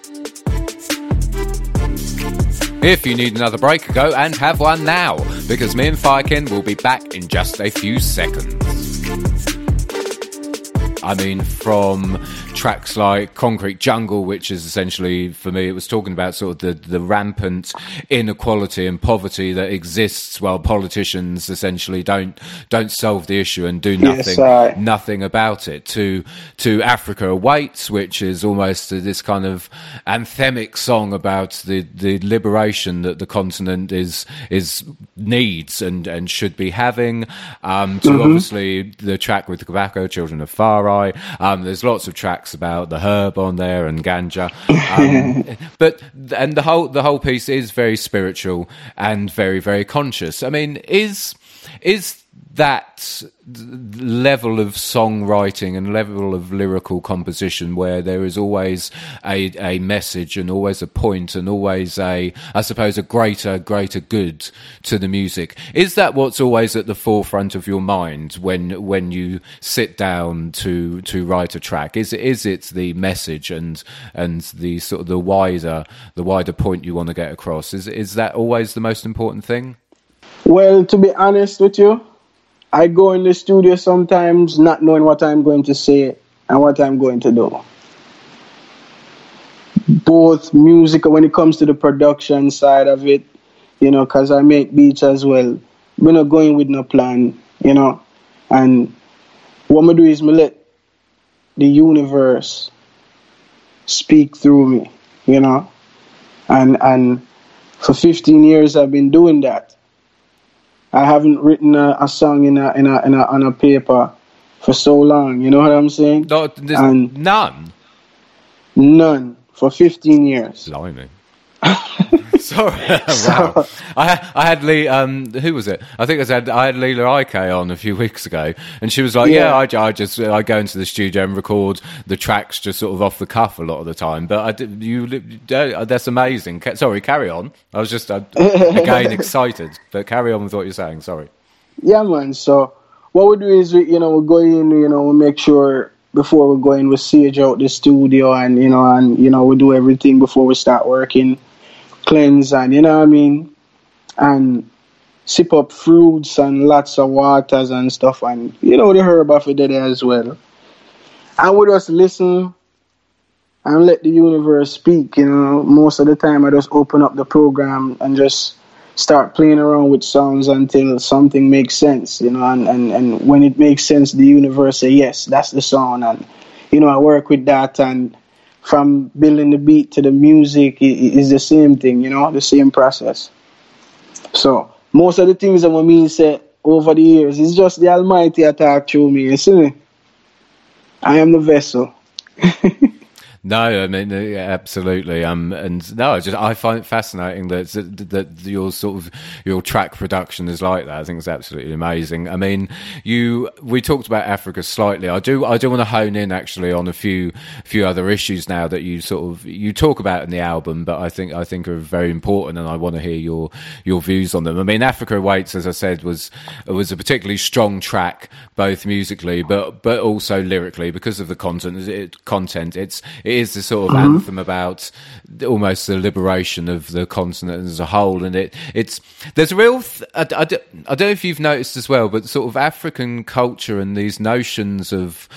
If you need another break, go and have one now, because me and Firekin will be back in just a few seconds. I mean, from tracks like Concrete Jungle, which is essentially, for me, it was talking about sort of the, the rampant inequality and poverty that exists while politicians essentially don't don't solve the issue and do nothing yes, uh... nothing about it, to to Africa Awaits, which is almost this kind of anthemic song about the, the liberation that the continent is is needs and, and should be having, um, to mm-hmm. obviously the track with Tobacco, Children of Far Eye. Um, there's lots of tracks about the herb on there and ganja, um, but and the whole the whole piece is very spiritual and very, very conscious. I mean, is is that level of songwriting and level of lyrical composition where there is always a, a message and always a point and always a, I suppose, a greater, greater good to the music. Is that what's always at the forefront of your mind when when you sit down to to write a track? Is, is it the message and and the sort of the wider the wider point you want to get across? Is is that always the most important thing? Well, to be honest with you, I go in the studio sometimes not knowing what I'm going to say and what I'm going to do. Both music, when it comes to the production side of it, you know, because I make beats as well, we're not going with no plan, you know. And what I do is I let the universe speak through me, you know. And, and for fifteen years I've been doing that. I haven't written a, a song in a, in a in a on a paper for so long. You know what I'm saying? No, and none. None for fifteen years. Blimey. Sorry. Wow. So, I I had Lee. Um, who was it? I think I said I had Leela Ike on a few weeks ago, and she was like, "Yeah, yeah I, I just I go into the studio and record the tracks just sort of off the cuff a lot of the time." But I did, you, that's amazing. Sorry, carry on. I was just I, again excited, but carry on with what you're saying. Sorry. Yeah, man. So what we do is we, you know we go in, you know we make sure before we go in, we sage out the studio and, you know, and, you know, we do everything before we start working, cleanse and, you know what I mean? And sip up fruits and lots of waters and stuff and, you know, the herb of it there as well. And we just listen and let the universe speak, you know. Most of the time I just open up the program and just start playing around with sounds until something makes sense, you know, and, and, and when it makes sense, the universe say, yes, that's the sound. And, you know, I work with that, and from building the beat to the music is the same thing, you know, the same process. So most of the things that me say over the years, it's just the Almighty attack through me, you see me? I am the vessel. No, I mean, absolutely. Um, and no, I just I find it fascinating that that your sort of your track production is like that. I think it's absolutely amazing. I mean, you we talked about Africa slightly. I do I do want to hone in actually on a few few other issues now that you sort of you talk about in the album, but I think I think are very important, and I want to hear your your views on them. I mean, Africa Waits, as I said, was was a particularly strong track, both musically but but also lyrically because of the content. It, content it's it is the sort of mm-hmm. anthem about almost the liberation of the continent as a whole, and it it's there's a real th- I, I, I don't know if you've noticed as well, but sort of African culture and these notions of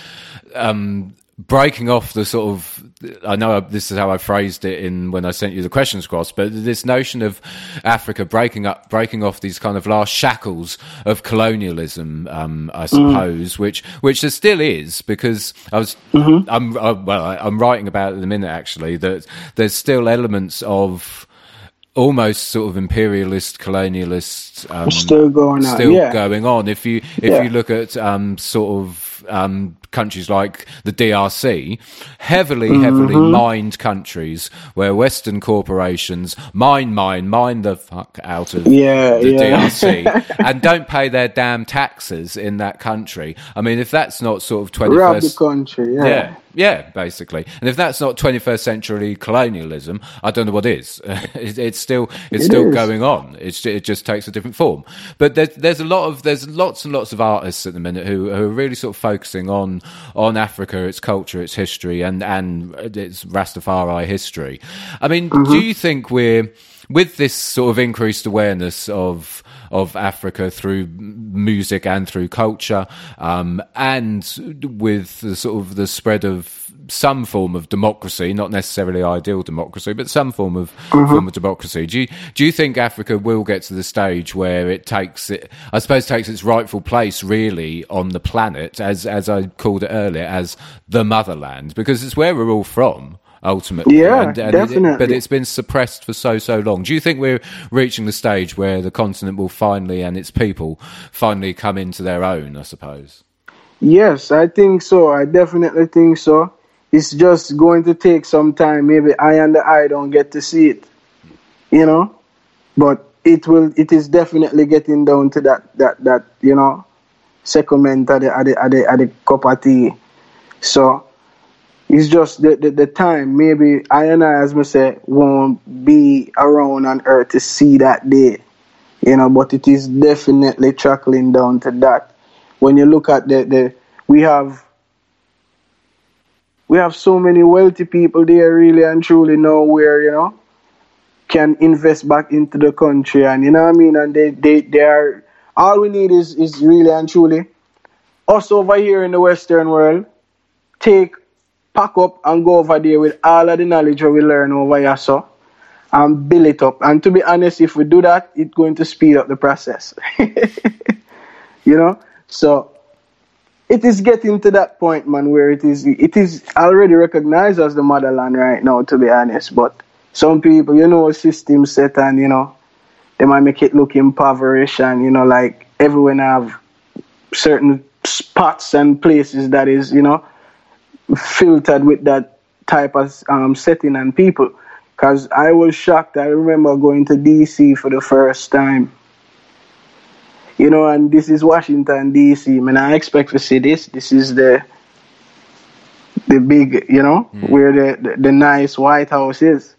um breaking off the sort of I know this is how I phrased it in when I sent you the questions across, but this notion of Africa breaking up breaking off these kind of last shackles of colonialism, um I suppose mm. which which there still is, because I was mm-hmm. I'm I, well I'm writing about it in a minute actually, that there's still elements of almost sort of imperialist, colonialist um, still going on. Still yeah. going on. If you if yeah. you look at um, sort of um, countries like the D R C, heavily, mm-hmm. heavily mined countries where Western corporations mine, mine, mine the fuck out of yeah, the yeah. D R C and don't pay their damn taxes in that country. I mean, if that's not sort of twenty-first... Rob the country, yeah. yeah. Yeah, basically. And if that's not twenty-first century colonialism, I don't know what is. it, it's still it's it still is. going on. It's, it just takes a different form. But there's, there's a lot of there's lots and lots of artists at the minute who, who are really sort of focusing on on Africa, its culture, its history, and and its Rastafari history. I mean, mm-hmm. do you think we're with this sort of increased awareness of of Africa through music and through culture, um, and with the sort of the spread of some form of democracy, not necessarily ideal democracy, but some form of mm-hmm. form of democracy. Do you do you think Africa will get to the stage where it takes it, I suppose, takes its rightful place really on the planet, as as I called it earlier, as the motherland, because it's where we're all from. Ultimately, yeah, and, and definitely. It, but it's been suppressed for so so long. Do you think we're reaching the stage where the continent will finally, and its people, finally come into their own? I suppose. Yes, I think so. I definitely think so. It's just going to take some time. Maybe I and the I don't get to see it, you know. But it will. It is definitely getting down to that that that you know, secondment at the at the at the, at the cup of tea. So. It's just the, the, the time, maybe I and I, as I said, won't be around on earth to see that day, you know, but it is definitely trickling down to that. When you look at the, the we have, we have so many wealthy people there really and truly now where, you know, can invest back into the country and, you know what I mean, and they, they, they are, all we need is, is really and truly, us over here in the Western world, take pack up and go over there with all of the knowledge that we learn over here, so, and build it up. And to be honest, if we do that, it's going to speed up the process. You know? So, it is getting to that point, man, where it is it is already recognized as the motherland right now, to be honest. But some people, you know, system set and, you know, they might make it look impoverished and, you know, like everyone have certain spots and places that is, you know, filtered with that type of um, setting and people, because I was shocked. I remember going to D C for the first time, you know, and this is Washington D C, I mean, I expect to see this this is the the big, you know, mm. where the, the the nice White House is,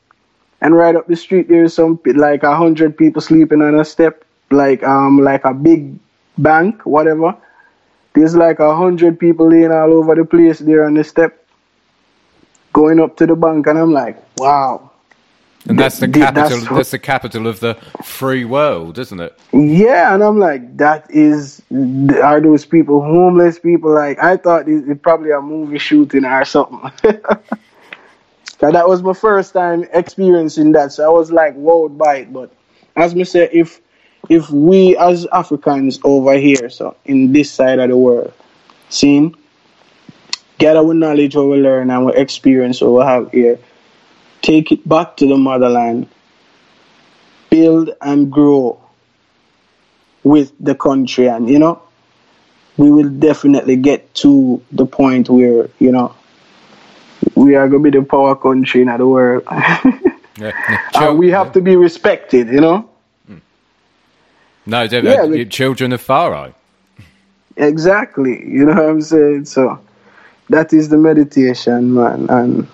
and right up the street there's some like a hundred people sleeping on a step, like um like a big bank, whatever. There's like a hundred people laying all over the place there on the step, going up to the bank, and I'm like, wow. And that's the they, capital. That's, that's the capital of the free world, isn't it? Yeah, and I'm like, that is. Are those people homeless people? Like, I thought it, it probably a movie shooting or something. So that was my first time experiencing that, so I was like wowed by it. But as me say, if if we as Africans over here, so in this side of the world, seeing, get our knowledge, what we learn, and our experience, what we have here, take it back to the motherland, build and grow with the country, and, you know, we will definitely get to the point where, you know, we are going to be the power country in the world. yeah, yeah. Chil- and we have yeah. to be respected, you know? Mm. No, yeah, like, children of Pharaoh. Exactly, you know what I'm saying? So, that is the meditation, man, and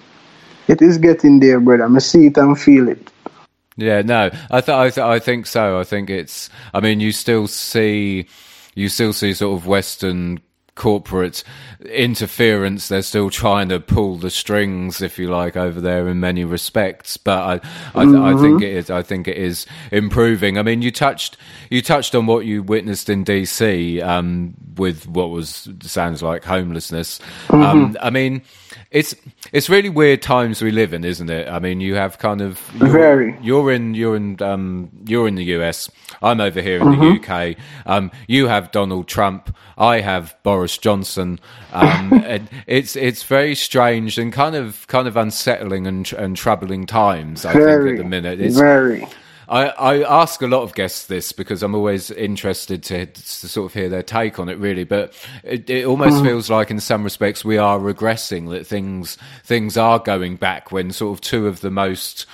it is getting there, brother. I see it and feel it. Yeah, no, I th- I, th- I think so. I think it's. I mean, you still see, you still see sort of Western corporate interference. They're still trying to pull the strings, if you like, over there in many respects. But I, I, th- mm-hmm. I think it is. I think it is improving. I mean, you touched, you touched on what you witnessed in D C um, with what was sounds like homelessness. Mm-hmm. Um, I mean, it's it's really weird times we live in, isn't it? I mean, you have kind of you're, very. You're in you're in um, you're in the U S. I'm over here in mm-hmm. the U K. Um, you have Donald Trump. I have Boris Johnson. Um, and it's it's very strange and kind of kind of unsettling and and troubling times. I very, think at the minute, it's very. I, I ask a lot of guests this because I'm always interested to, to sort of hear their take on it, really. But it, it almost mm. feels like, in some respects, we are regressing. That things things are going back when sort of two of the most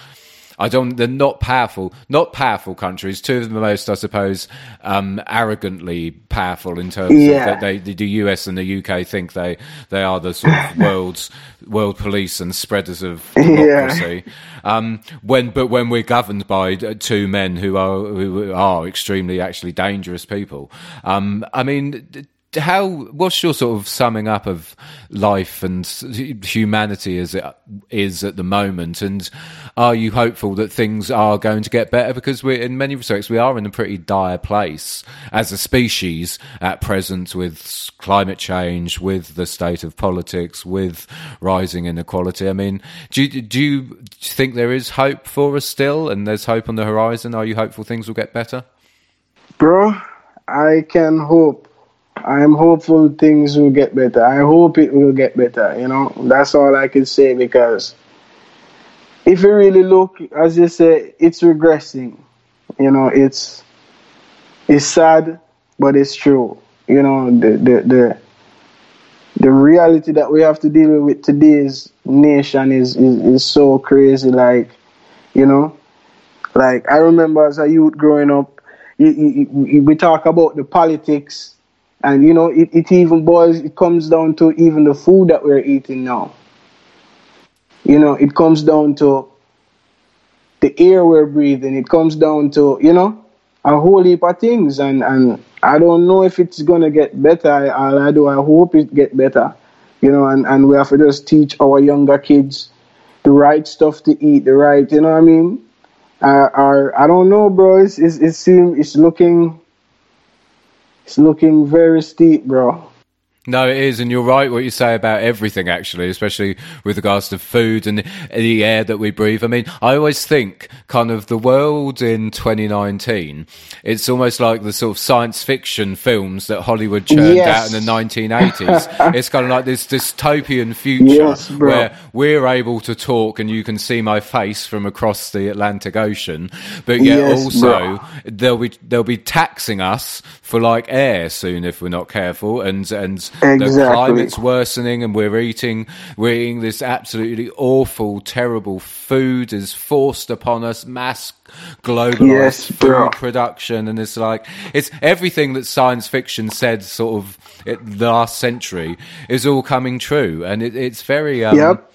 I don't. They're not powerful, not powerful countries. Two of the most, I suppose, um, arrogantly powerful in terms yeah. of that they, the U S and the U K think they, they are the sort of world's world police and spreaders of democracy. Yeah. Um, when, but when we're governed by two men who are who are extremely actually dangerous people. Um, I mean, how? What's your sort of summing up of life and humanity as it is at the moment? And are you hopeful that things are going to get better? Because we're, in many respects, we are in a pretty dire place as a species at present, with climate change, with the state of politics, with rising inequality. I mean, do you, do you think there is hope for us still? And there's hope on the horizon. Are you hopeful things will get better? Bro, I can hope. I'm hopeful things will get better. I hope it will get better, you know. That's all I can say, because if you really look, as you say, it's regressing. You know, it's it's sad, but it's true. You know, the the the, the reality that we have to deal with today's nation is, is, is so crazy. Like, you know, like I remember as a youth growing up, you, you, you, we talk about the politics. And, you know, it, it even boils, it comes down to even the food that we're eating now. You know, it comes down to the air we're breathing. It comes down to, you know, a whole heap of things. And, and I don't know if it's going to get better. All I do, I hope it get better. You know, and, and we have to just teach our younger kids the right stuff to eat, the right, you know what I mean? Uh, or, I don't know, bro. It's, it's, it seems, it's looking... It's looking very steep, bro. No, it is, and you're right what you say about everything, actually, especially with regards to food and the air that we breathe. I mean, I always think kind of the world in twenty nineteen, it's almost like the sort of science fiction films that Hollywood churned yes. out in the nineteen eighties. It's kind of like this dystopian future yes, where we're able to talk and you can see my face from across the Atlantic Ocean, but yet yes, also bro. they'll be they'll be taxing us for like air soon if we're not careful, and and Exactly. The climate's worsening, and we're eating, we're eating this absolutely awful, terrible food is forced upon us, mass globalized yes, food bro. production, and it's like it's everything that science fiction said, sort of, it, last century is all coming true, and it, it's very. Um, yep.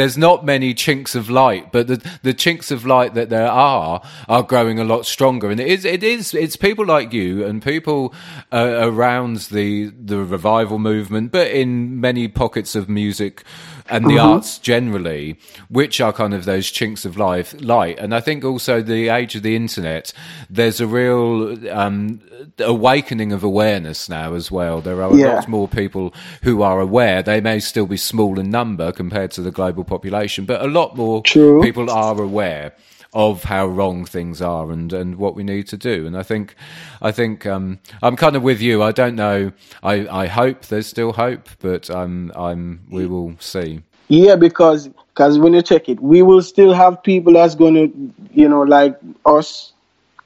there's not many chinks of light, but the, the chinks of light that there are are growing a lot stronger. And it is, it is, it's people like you and people uh, around the the revival movement, but in many pockets of music and the mm-hmm. arts generally, which are kind of those chinks of life light. And I think also the age of the internet, there's a real um, awakening of awareness now as well. There are yeah. lots more people who are aware. They may still be small in number compared to the global population, but a lot more True. people are aware of how wrong things are and, and what we need to do. And I think, I think, um, I'm kind of with you. I don't know. I, I hope there's still hope, but I'm, I'm, we will see. Yeah, because, because when you check it, we will still have people that's going to, you know, like us.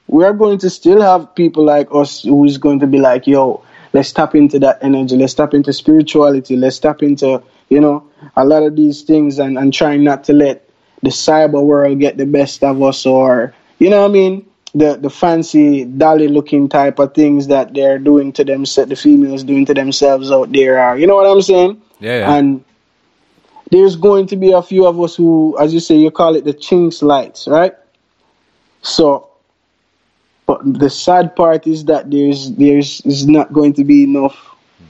We are going to still have people like us who's going to be like, yo, let's tap into that energy. Let's tap into spirituality. Let's tap into, you know, a lot of these things and, and trying not to let the cyber world get the best of us, or, you know what I mean, the the fancy dolly-looking type of things that they're doing to them, the females doing to themselves out there, are, you know what I'm saying? Yeah, yeah. And there's going to be a few of us who, as you say, you call it the chinks lights, right? So, but the sad part is that there's there's is not going to be enough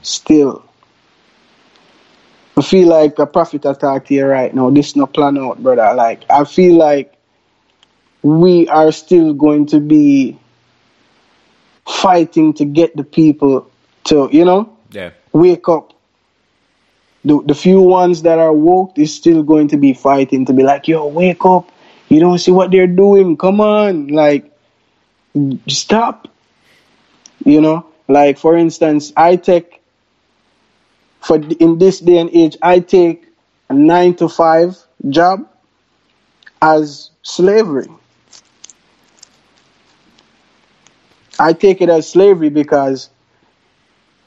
still. I feel like a prophet I talk to you right now. This no plan out, brother. Like, I feel like we are still going to be fighting to get the people to, you know, yeah. wake up. The, the few ones that are woke is still going to be fighting to be like, yo, wake up. You don't see what they're doing. Come on. Like, stop. You know, like, for instance, I take... For in this day and age, I take a nine to five job as slavery. I take it as slavery because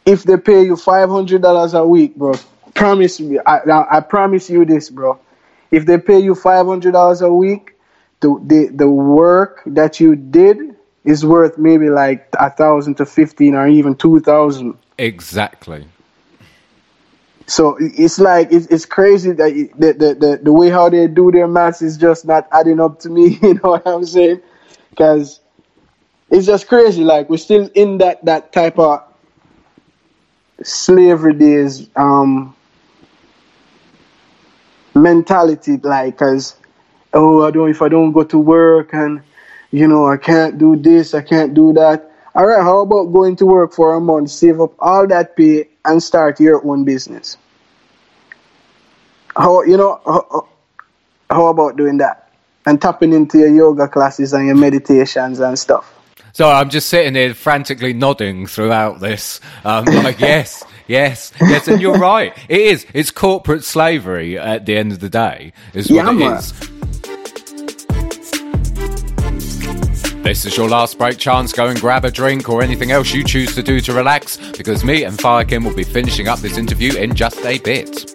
if they pay you five hundred dollars a week, bro, promise me, I, I promise you this, bro. If they pay you five hundred dollars a week, the, the the work that you did is worth maybe like a thousand to fifteen or even two thousand. Exactly. So it's like, it's, it's crazy that the, the, the, the way how they do their maths is just not adding up to me, you know what I'm saying? Because it's just crazy, like we're still in that, that type of slavery days um, mentality, like, because, oh, I don't, if I don't go to work and, you know, I can't do this, I can't do that. All right, how about going to work for a month, save up all that pay, and start your own business? How, you know, how, how about doing that? And tapping into your yoga classes and your meditations and stuff. So I'm just sitting here frantically nodding throughout this. Um, like, yes, yes, yes. And you're right. It is. It's corporate slavery at the end of the day is what yeah, it man. is. This is your last break chance. Go and grab a drink or anything else you choose to do to relax, because me and Firekin will be finishing up this interview in just a bit.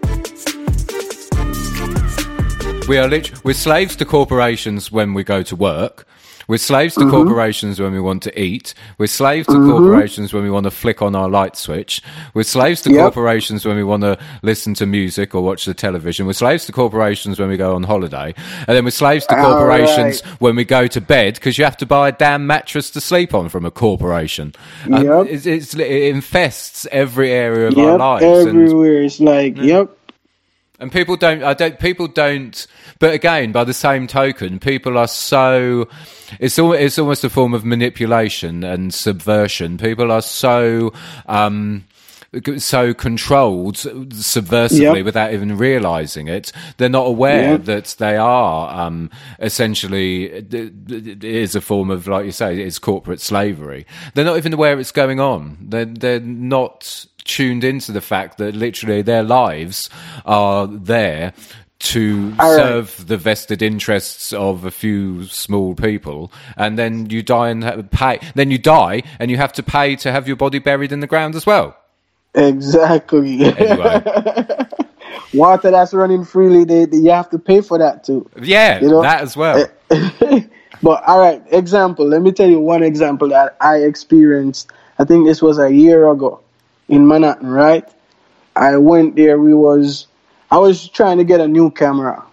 We are literally, we're slaves to corporations when we go to work. We're slaves to mm-hmm. corporations when we want to eat. We're slaves to mm-hmm. corporations when we want to flick on our light switch. We're slaves to yep. corporations when we want to listen to music or watch the television. We're slaves to corporations when we go on holiday. And then we're slaves to corporations right. when we go to bed, because you have to buy a damn mattress to sleep on from a corporation. Yep. Uh, it's, it's, it infests every area of yep, our lives. Everywhere. And, it's like, yeah. yep. And people don't, I don't, people don't, but again, by the same token, people are so, it's all, it's almost a form of manipulation and subversion. People are so, um, so controlled subversively yep. without even realizing it. They're not aware yep. that they are um, essentially, it is a form of, like you say, it's corporate slavery. They're not even aware it's going on. They're, they're not tuned into the fact that literally their lives are there to All serve right. the vested interests of a few small people, and then you die and have pay. Then you die, and you have to pay to have your body buried in the ground as well. Exactly. Anyway. Water that's running freely, they, they, you have to pay for that too. Yeah, you know? That as well. But all right, example. Let me tell you one example that I experienced. I think this was a year ago in Manhattan, right? I went there. We was I was trying to get a new camera,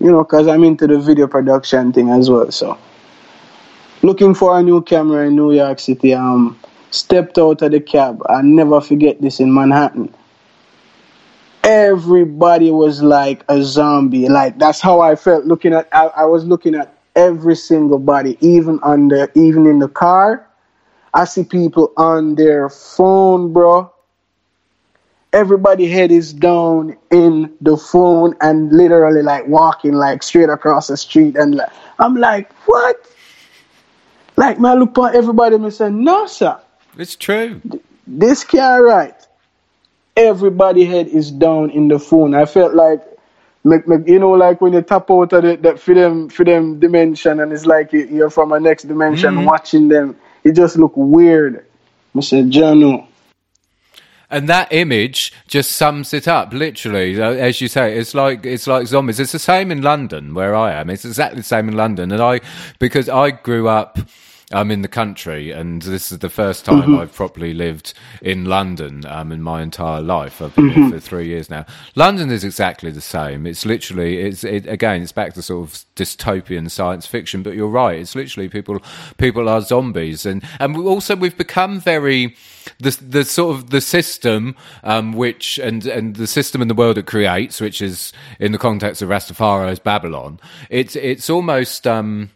you know, because I'm into the video production thing as well. So looking for a new camera in New York City. Um, stepped out of the cab. I'll never forget this in Manhattan. Everybody was like a zombie. Like, that's how I felt looking at, I, I was looking at every single body, even on the, even in the car. I see people on their phone, bro. Everybody head is down in the phone and literally like walking like straight across the street. And like, I'm like, what? Like, man, look at everybody and say, no, sir. It's true. This can't right. Everybody head is down in the phone. I felt like, like, like you know, like when you tap out of the, the for them, for them dimension, and it's like you, you're from a next dimension mm-hmm. watching them. It just look weird. I said, Janu. And that image just sums it up, literally. As you say, it's like it's like zombies. It's the same in London, where I am. It's exactly the same in London. And I, because I grew up, I'm um, in the country, and this is the first time mm-hmm. I've properly lived in London um, in my entire life. I've been mm-hmm. here for three years now. London is exactly the same. It's literally, it's it, again, it's back to sort of dystopian science fiction. But you're right. It's literally people. People are zombies, and and also we've become very. The the sort of the system um, which and, and the system in the world it creates, which is in the context of Rastafari's Babylon, it's it's almost um,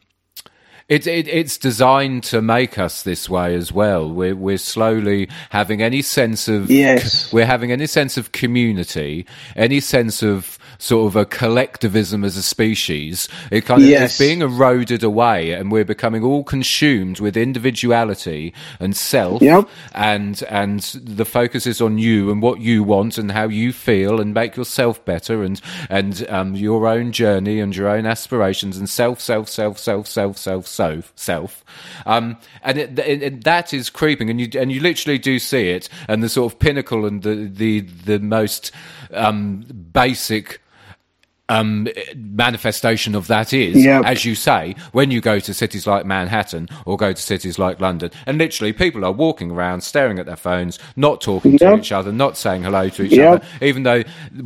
it's it, it's designed to make us this way as well. We're we're slowly having any sense of yes. we're having any sense of community, any sense of sort of a collectivism as a species. It kind of yes. is being eroded away, and we're becoming all consumed with individuality and self, yep. and and the focus is on you and what you want and how you feel and make yourself better and and um, your own journey and your own aspirations and self, self, self, self, self, self, self, self. Um, and it, it, it, that is creeping, and you and you literally do see it, and the sort of pinnacle and the the the most um, basic. Um, manifestation of that is, yep. as you say, when you go to cities like Manhattan or go to cities like London, and literally people are walking around, staring at their phones, not talking yep. to each other, not saying hello to each yep. other, even though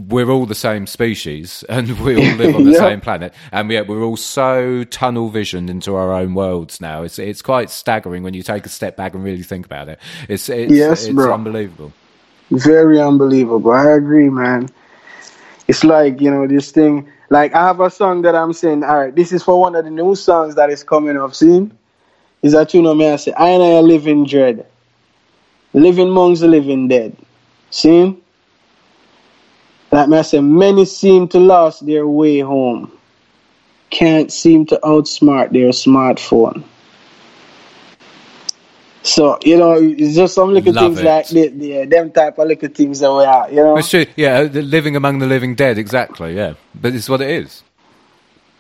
we're all the same species and we all live on the yep. same planet, and yet we're all so tunnel visioned into our own worlds now. It's it's quite staggering when you take a step back and really think about it. It's it's, yes, it's unbelievable. Very unbelievable. I agree, man. It's like, you know, this thing, like I have a song that I'm saying, all right, this is for one of the new songs that is coming up soon. Is that, you know me, I say, I and I live in dread. Living amongst the living dead. See? Like me, I say, many seem to lost their way home. Can't seem to outsmart their smartphone. So, you know, it's just some little Love things it. Like the, the, them type of little things that we are, you know? It's true, yeah, the living among the living dead, exactly, yeah. But it's what it is.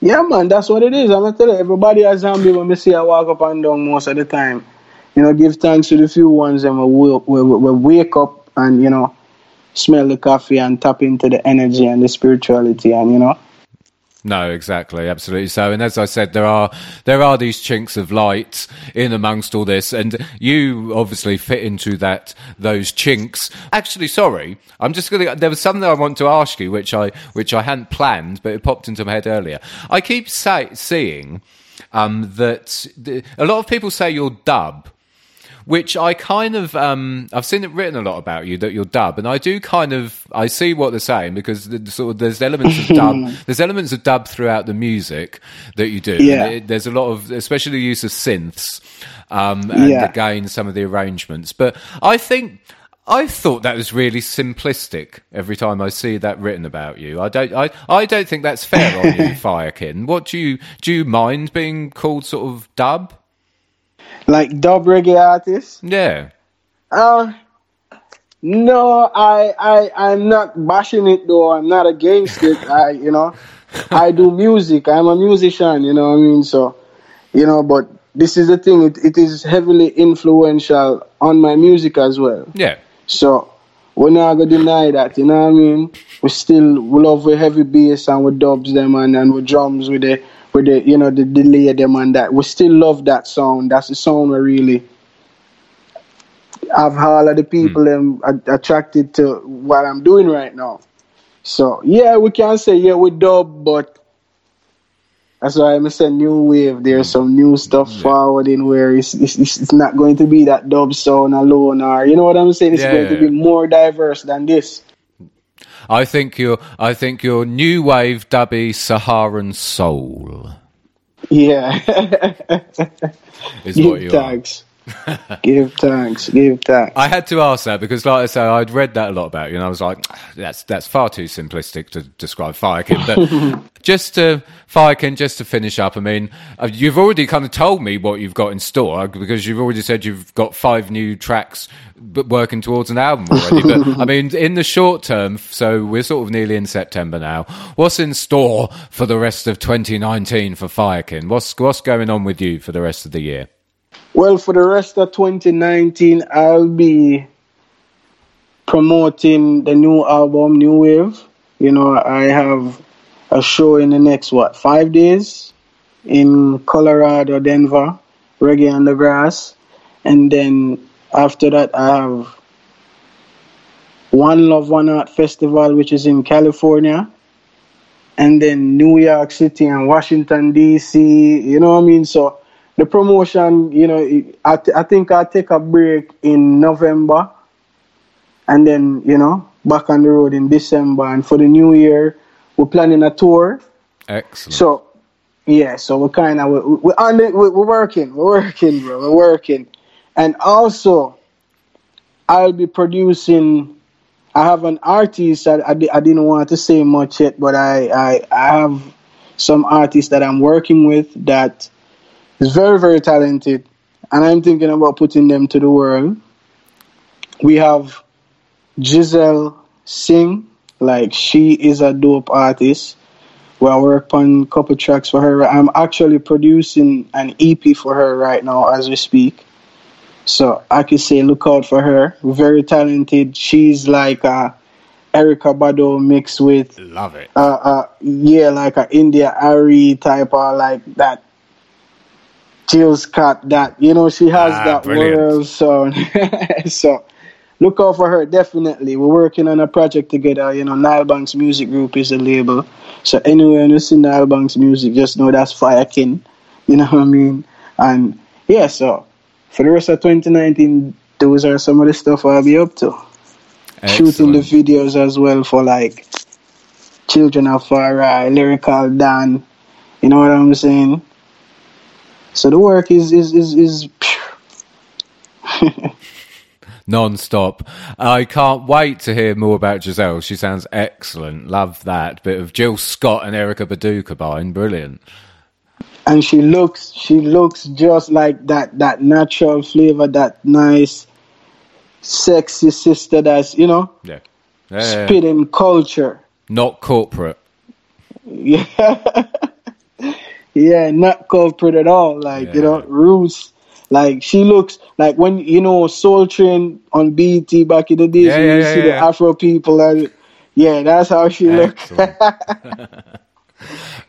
Yeah, man, that's what it is. I'm going to tell you, everybody a zombie when we see I walk up and down most of the time. You know, give thanks to the few ones and we, we, we wake up and, you know, smell the coffee and tap into the energy and the spirituality and, you know. No, exactly, absolutely so. And as I said, there are there are these chinks of light in amongst all this, and you obviously fit into that those chinks. Actually, sorry, I'm just going to. There was something I want to ask you, which I which I hadn't planned, but it popped into my head earlier. I keep say, seeing um, that the, a lot of people say you're dub. Which I kind of, um, I've seen it written a lot about you that you're dub, and I do kind of, I see what they're saying because the, sort of, there's elements of dub, there's elements of dub throughout the music that you do. Yeah. It, there's a lot of, especially the use of synths, um, and yeah. again some of the arrangements. But I think I thought that was really simplistic. Every time I see that written about you, I don't, I, I don't think that's fair on you, Firekin. What do you do? You mind being called sort of dub? Like dub reggae artists? Yeah. Uh, no, I, I, I'm not bashing it though. I'm not against it. I, you know, I do music. I'm a musician, you know what I mean? So, you know, but this is the thing. It, it is heavily influential on my music as well. Yeah. So we're not going to deny that, you know what I mean? We still we love with heavy bass and we dubs them and, and we drums with the... with the, you know, the delay them and that. We still love that sound. That's the sound we really have all of the people mm. um, attracted to what I'm doing right now. So, yeah, we can say, yeah, we dub, but That's why I said new wave. There's some new stuff yeah. forwarding where it's, it's it's not going to be that dub sound alone, or you know what I'm saying. It's yeah, going yeah. to be more diverse than this. I think you're. I think you're new wave dubby Saharan soul. Yeah. Is Give what you thanks. Are. Give thanks. Give thanks. I had to ask that because, like I say, I'd read that a lot about you, and I was like, that's that's far too simplistic to describe Firekin. But just to Firekin, just to finish up, I mean, you've already kind of told me what you've got in store because you've already said you've got five new tracks working towards an album already. But I mean, in the short term, so we're sort of nearly in September now. What's in store for the rest of twenty nineteen for Firekin? What's what's going on with you for the rest of the year? Well, for the rest of twenty nineteen, I'll be promoting the new album, New Wave. You know, I have a show in the next, what, five days in Colorado, Denver, Reggae on the Grass. And then after that, I have One Love, One Art Festival, which is in California. And then New York City and Washington, D C, you know what I mean? So the promotion, you know, I, th- I think I'll take a break in November and then, you know, back on the road in December. And for the new year, we're planning a tour. Excellent. So, yeah, so we're kind of, we're, we're, we're, we're working, we're working, bro, we're working. And also, I'll be producing, I have an artist, I, I, I didn't want to say much yet, but I, I, I have some artists that I'm working with that is very, very talented, and I'm thinking about putting them to the world. We have Giselle Singh, like she is a dope artist. Well, I work on a couple tracks for her. I'm actually producing an E P for her right now as we speak. So I could say look out for her. Very talented. She's like a Erykah Badu mixed with love it. Uh, uh, yeah, like an India Ari type of like that. Jill Scott, that, you know, she has ah, that world sound. So look out for her, definitely. We're working on a project together. You know, Nile Banks Music Group is a label. So anywhere you see Nile Banks Music, just know that's Firekin. You know what I mean? And yeah, so for the rest of twenty nineteen, those are some of the stuff I'll be up to. Excellent. Shooting the videos as well for like Children of Fire, Lyrical Dan. You know what I'm saying? So the work is is is, is... non-stop. I can't wait to hear more about Giselle. She sounds excellent. Love that bit of Jill Scott and Erykah Badu combined. Brilliant. And she looks, she looks just like that that natural flavour, that nice, sexy sister. That's you know, yeah, yeah spitting yeah. culture, not corporate. Yeah. Yeah, not corporate at all. Like, yeah. you know, roots. Like, she looks like when, you know, Soul Train on B E T back in the days, yeah, when yeah, you yeah, see yeah. the Afro people. And, yeah, that's how she looks.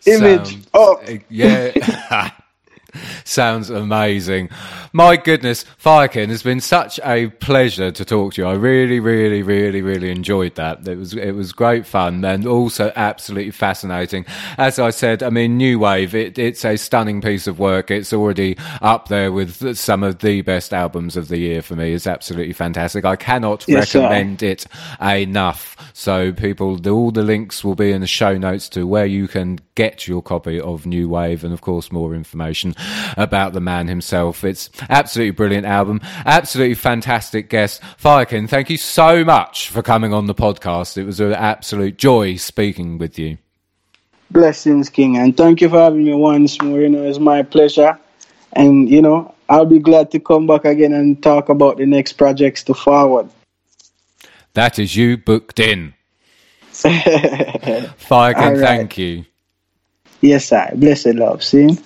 Image up. Yeah. Sounds amazing. My goodness, Firekin, has been such a pleasure to talk to you. I really, really, really, really enjoyed that. It was it was great fun and also absolutely fascinating. As I said, I mean, New Wave, it, it's a stunning piece of work. It's already up there with some of the best albums of the year for me. It's absolutely fantastic. I cannot yes, recommend sir. it enough. So people, the, all the links will be in the show notes to where you can get your copy of New Wave and, of course, more information about the man himself. It's absolutely brilliant album, absolutely fantastic guest. Firekin, thank you so much for coming on the podcast. It was an absolute joy speaking with you. Blessings, King, and thank you for having me once more. You know, it's my pleasure, and you know, I'll be glad to come back again and talk about the next projects to forward. That is you booked in. Firekin, right. Thank you. Yes, I blessed love. See.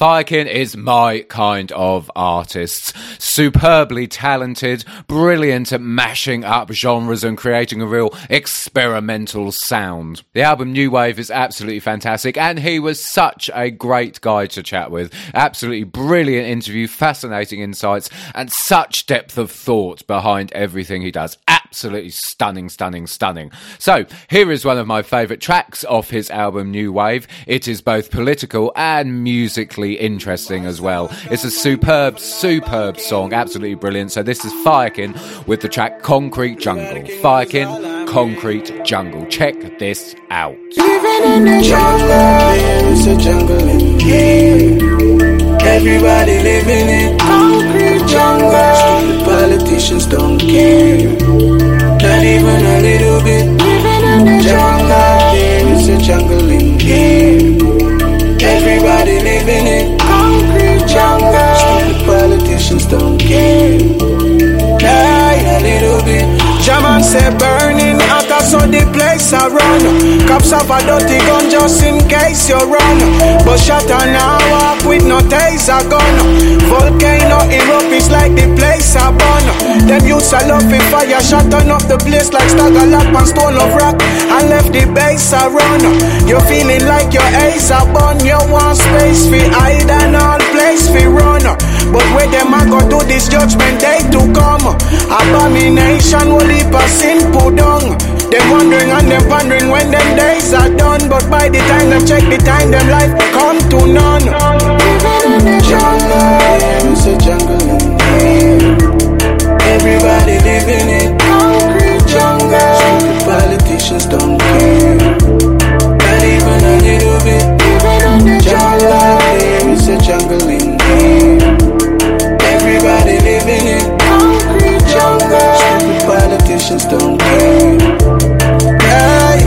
Firekin is my kind of artist. Superbly talented, brilliant at mashing up genres and creating a real experimental sound. The album New Wave is absolutely fantastic, and he was such a great guy to chat with. Absolutely brilliant interview, fascinating insights, and such depth of thought behind everything he does. Absolutely. absolutely stunning, stunning, stunning. So here is one of my favourite tracks off his album New Wave. It is both political and musically interesting as well. It's a superb, superb song, absolutely brilliant. So this is Firekin with the track Concrete Jungle. Firekin, Concrete Jungle. Check this out. Living in the jungle, it's a jungle in here. Everybody living in concrete jungle. The politicians don't care, not even a little bit. Living in the jungle, it's a jungle in here. Everybody living in concrete jungle. The politicians don't care, not a little bit. Jaman say burning out, so the place I run. Cops have a dirty gun just in case you run. But shot an hour up with no taser gun. Volcano erupt, it's like the place I burn. Them youths are loving fire, shot on up the place like Stagalap and Stone of Rock. I left the base I run. You're feeling like your ace are burn. You want space for hide and all place for run. But where them I go do this judgment day to come. Abomination will leap a sin put down. Them wondering and them pondering when them days are done. But by the time them check the time, them life come to none. Living in the jungle, it's a jungle in here. Everybody living in concrete jungle. The politicians don't care, not even a little bit. Living in the jungle, it's a jungle in here. Everybody living in concrete jungle. The politicians don't care. I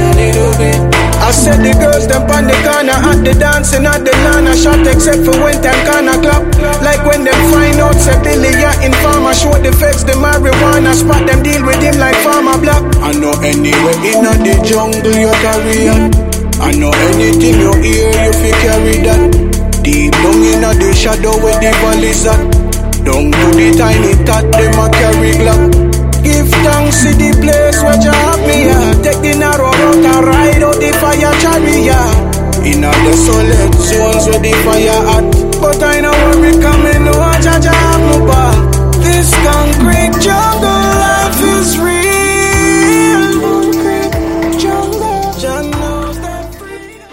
said the girls them on the corner at the dancing at the lawn. I shot except for when time canna clap. Like when them find out say Billy ya in farmer. Show the fakes the marijuana. Spot them deal with him like farmer black. I know anywhere in the jungle you carry on. I know anything you hear you fi carry that. Deep down in the shadow where the valley's at. Down to the tiny tot them a carry glock. Give thanks to the place where you have me at. Take the narrow route and ride out the fire chariot. In a desolate zones where the fire at. But I know when we come in, no one judge have no ball. This concrete jungle life is real. Concrete jungle, John knows that freedom.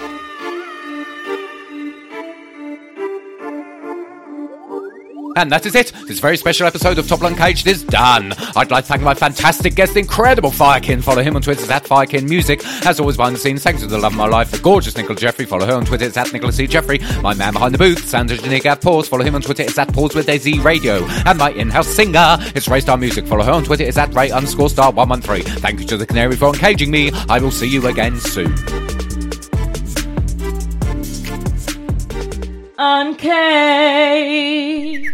And that is it. This very special episode of Topple Uncaged is done. I'd like to thank my fantastic guest, incredible Firekin. Follow him on Twitter, it's at Firekin Music. As always, behind the scenes, thanks to the love of my life, the gorgeous Nicola Jeffrey. Follow her on Twitter, it's at Nicola C. Jeffrey. My man behind the booth, Sandra Jeanette at Pause. Follow him on Twitter, it's at Pause with Daisy Radio. And my in-house singer, it's Ray Star Music. Follow her on Twitter, it's at Ray underscore star one one three. Thank you to the Canary for uncaging me. I will see you again soon. Uncaged.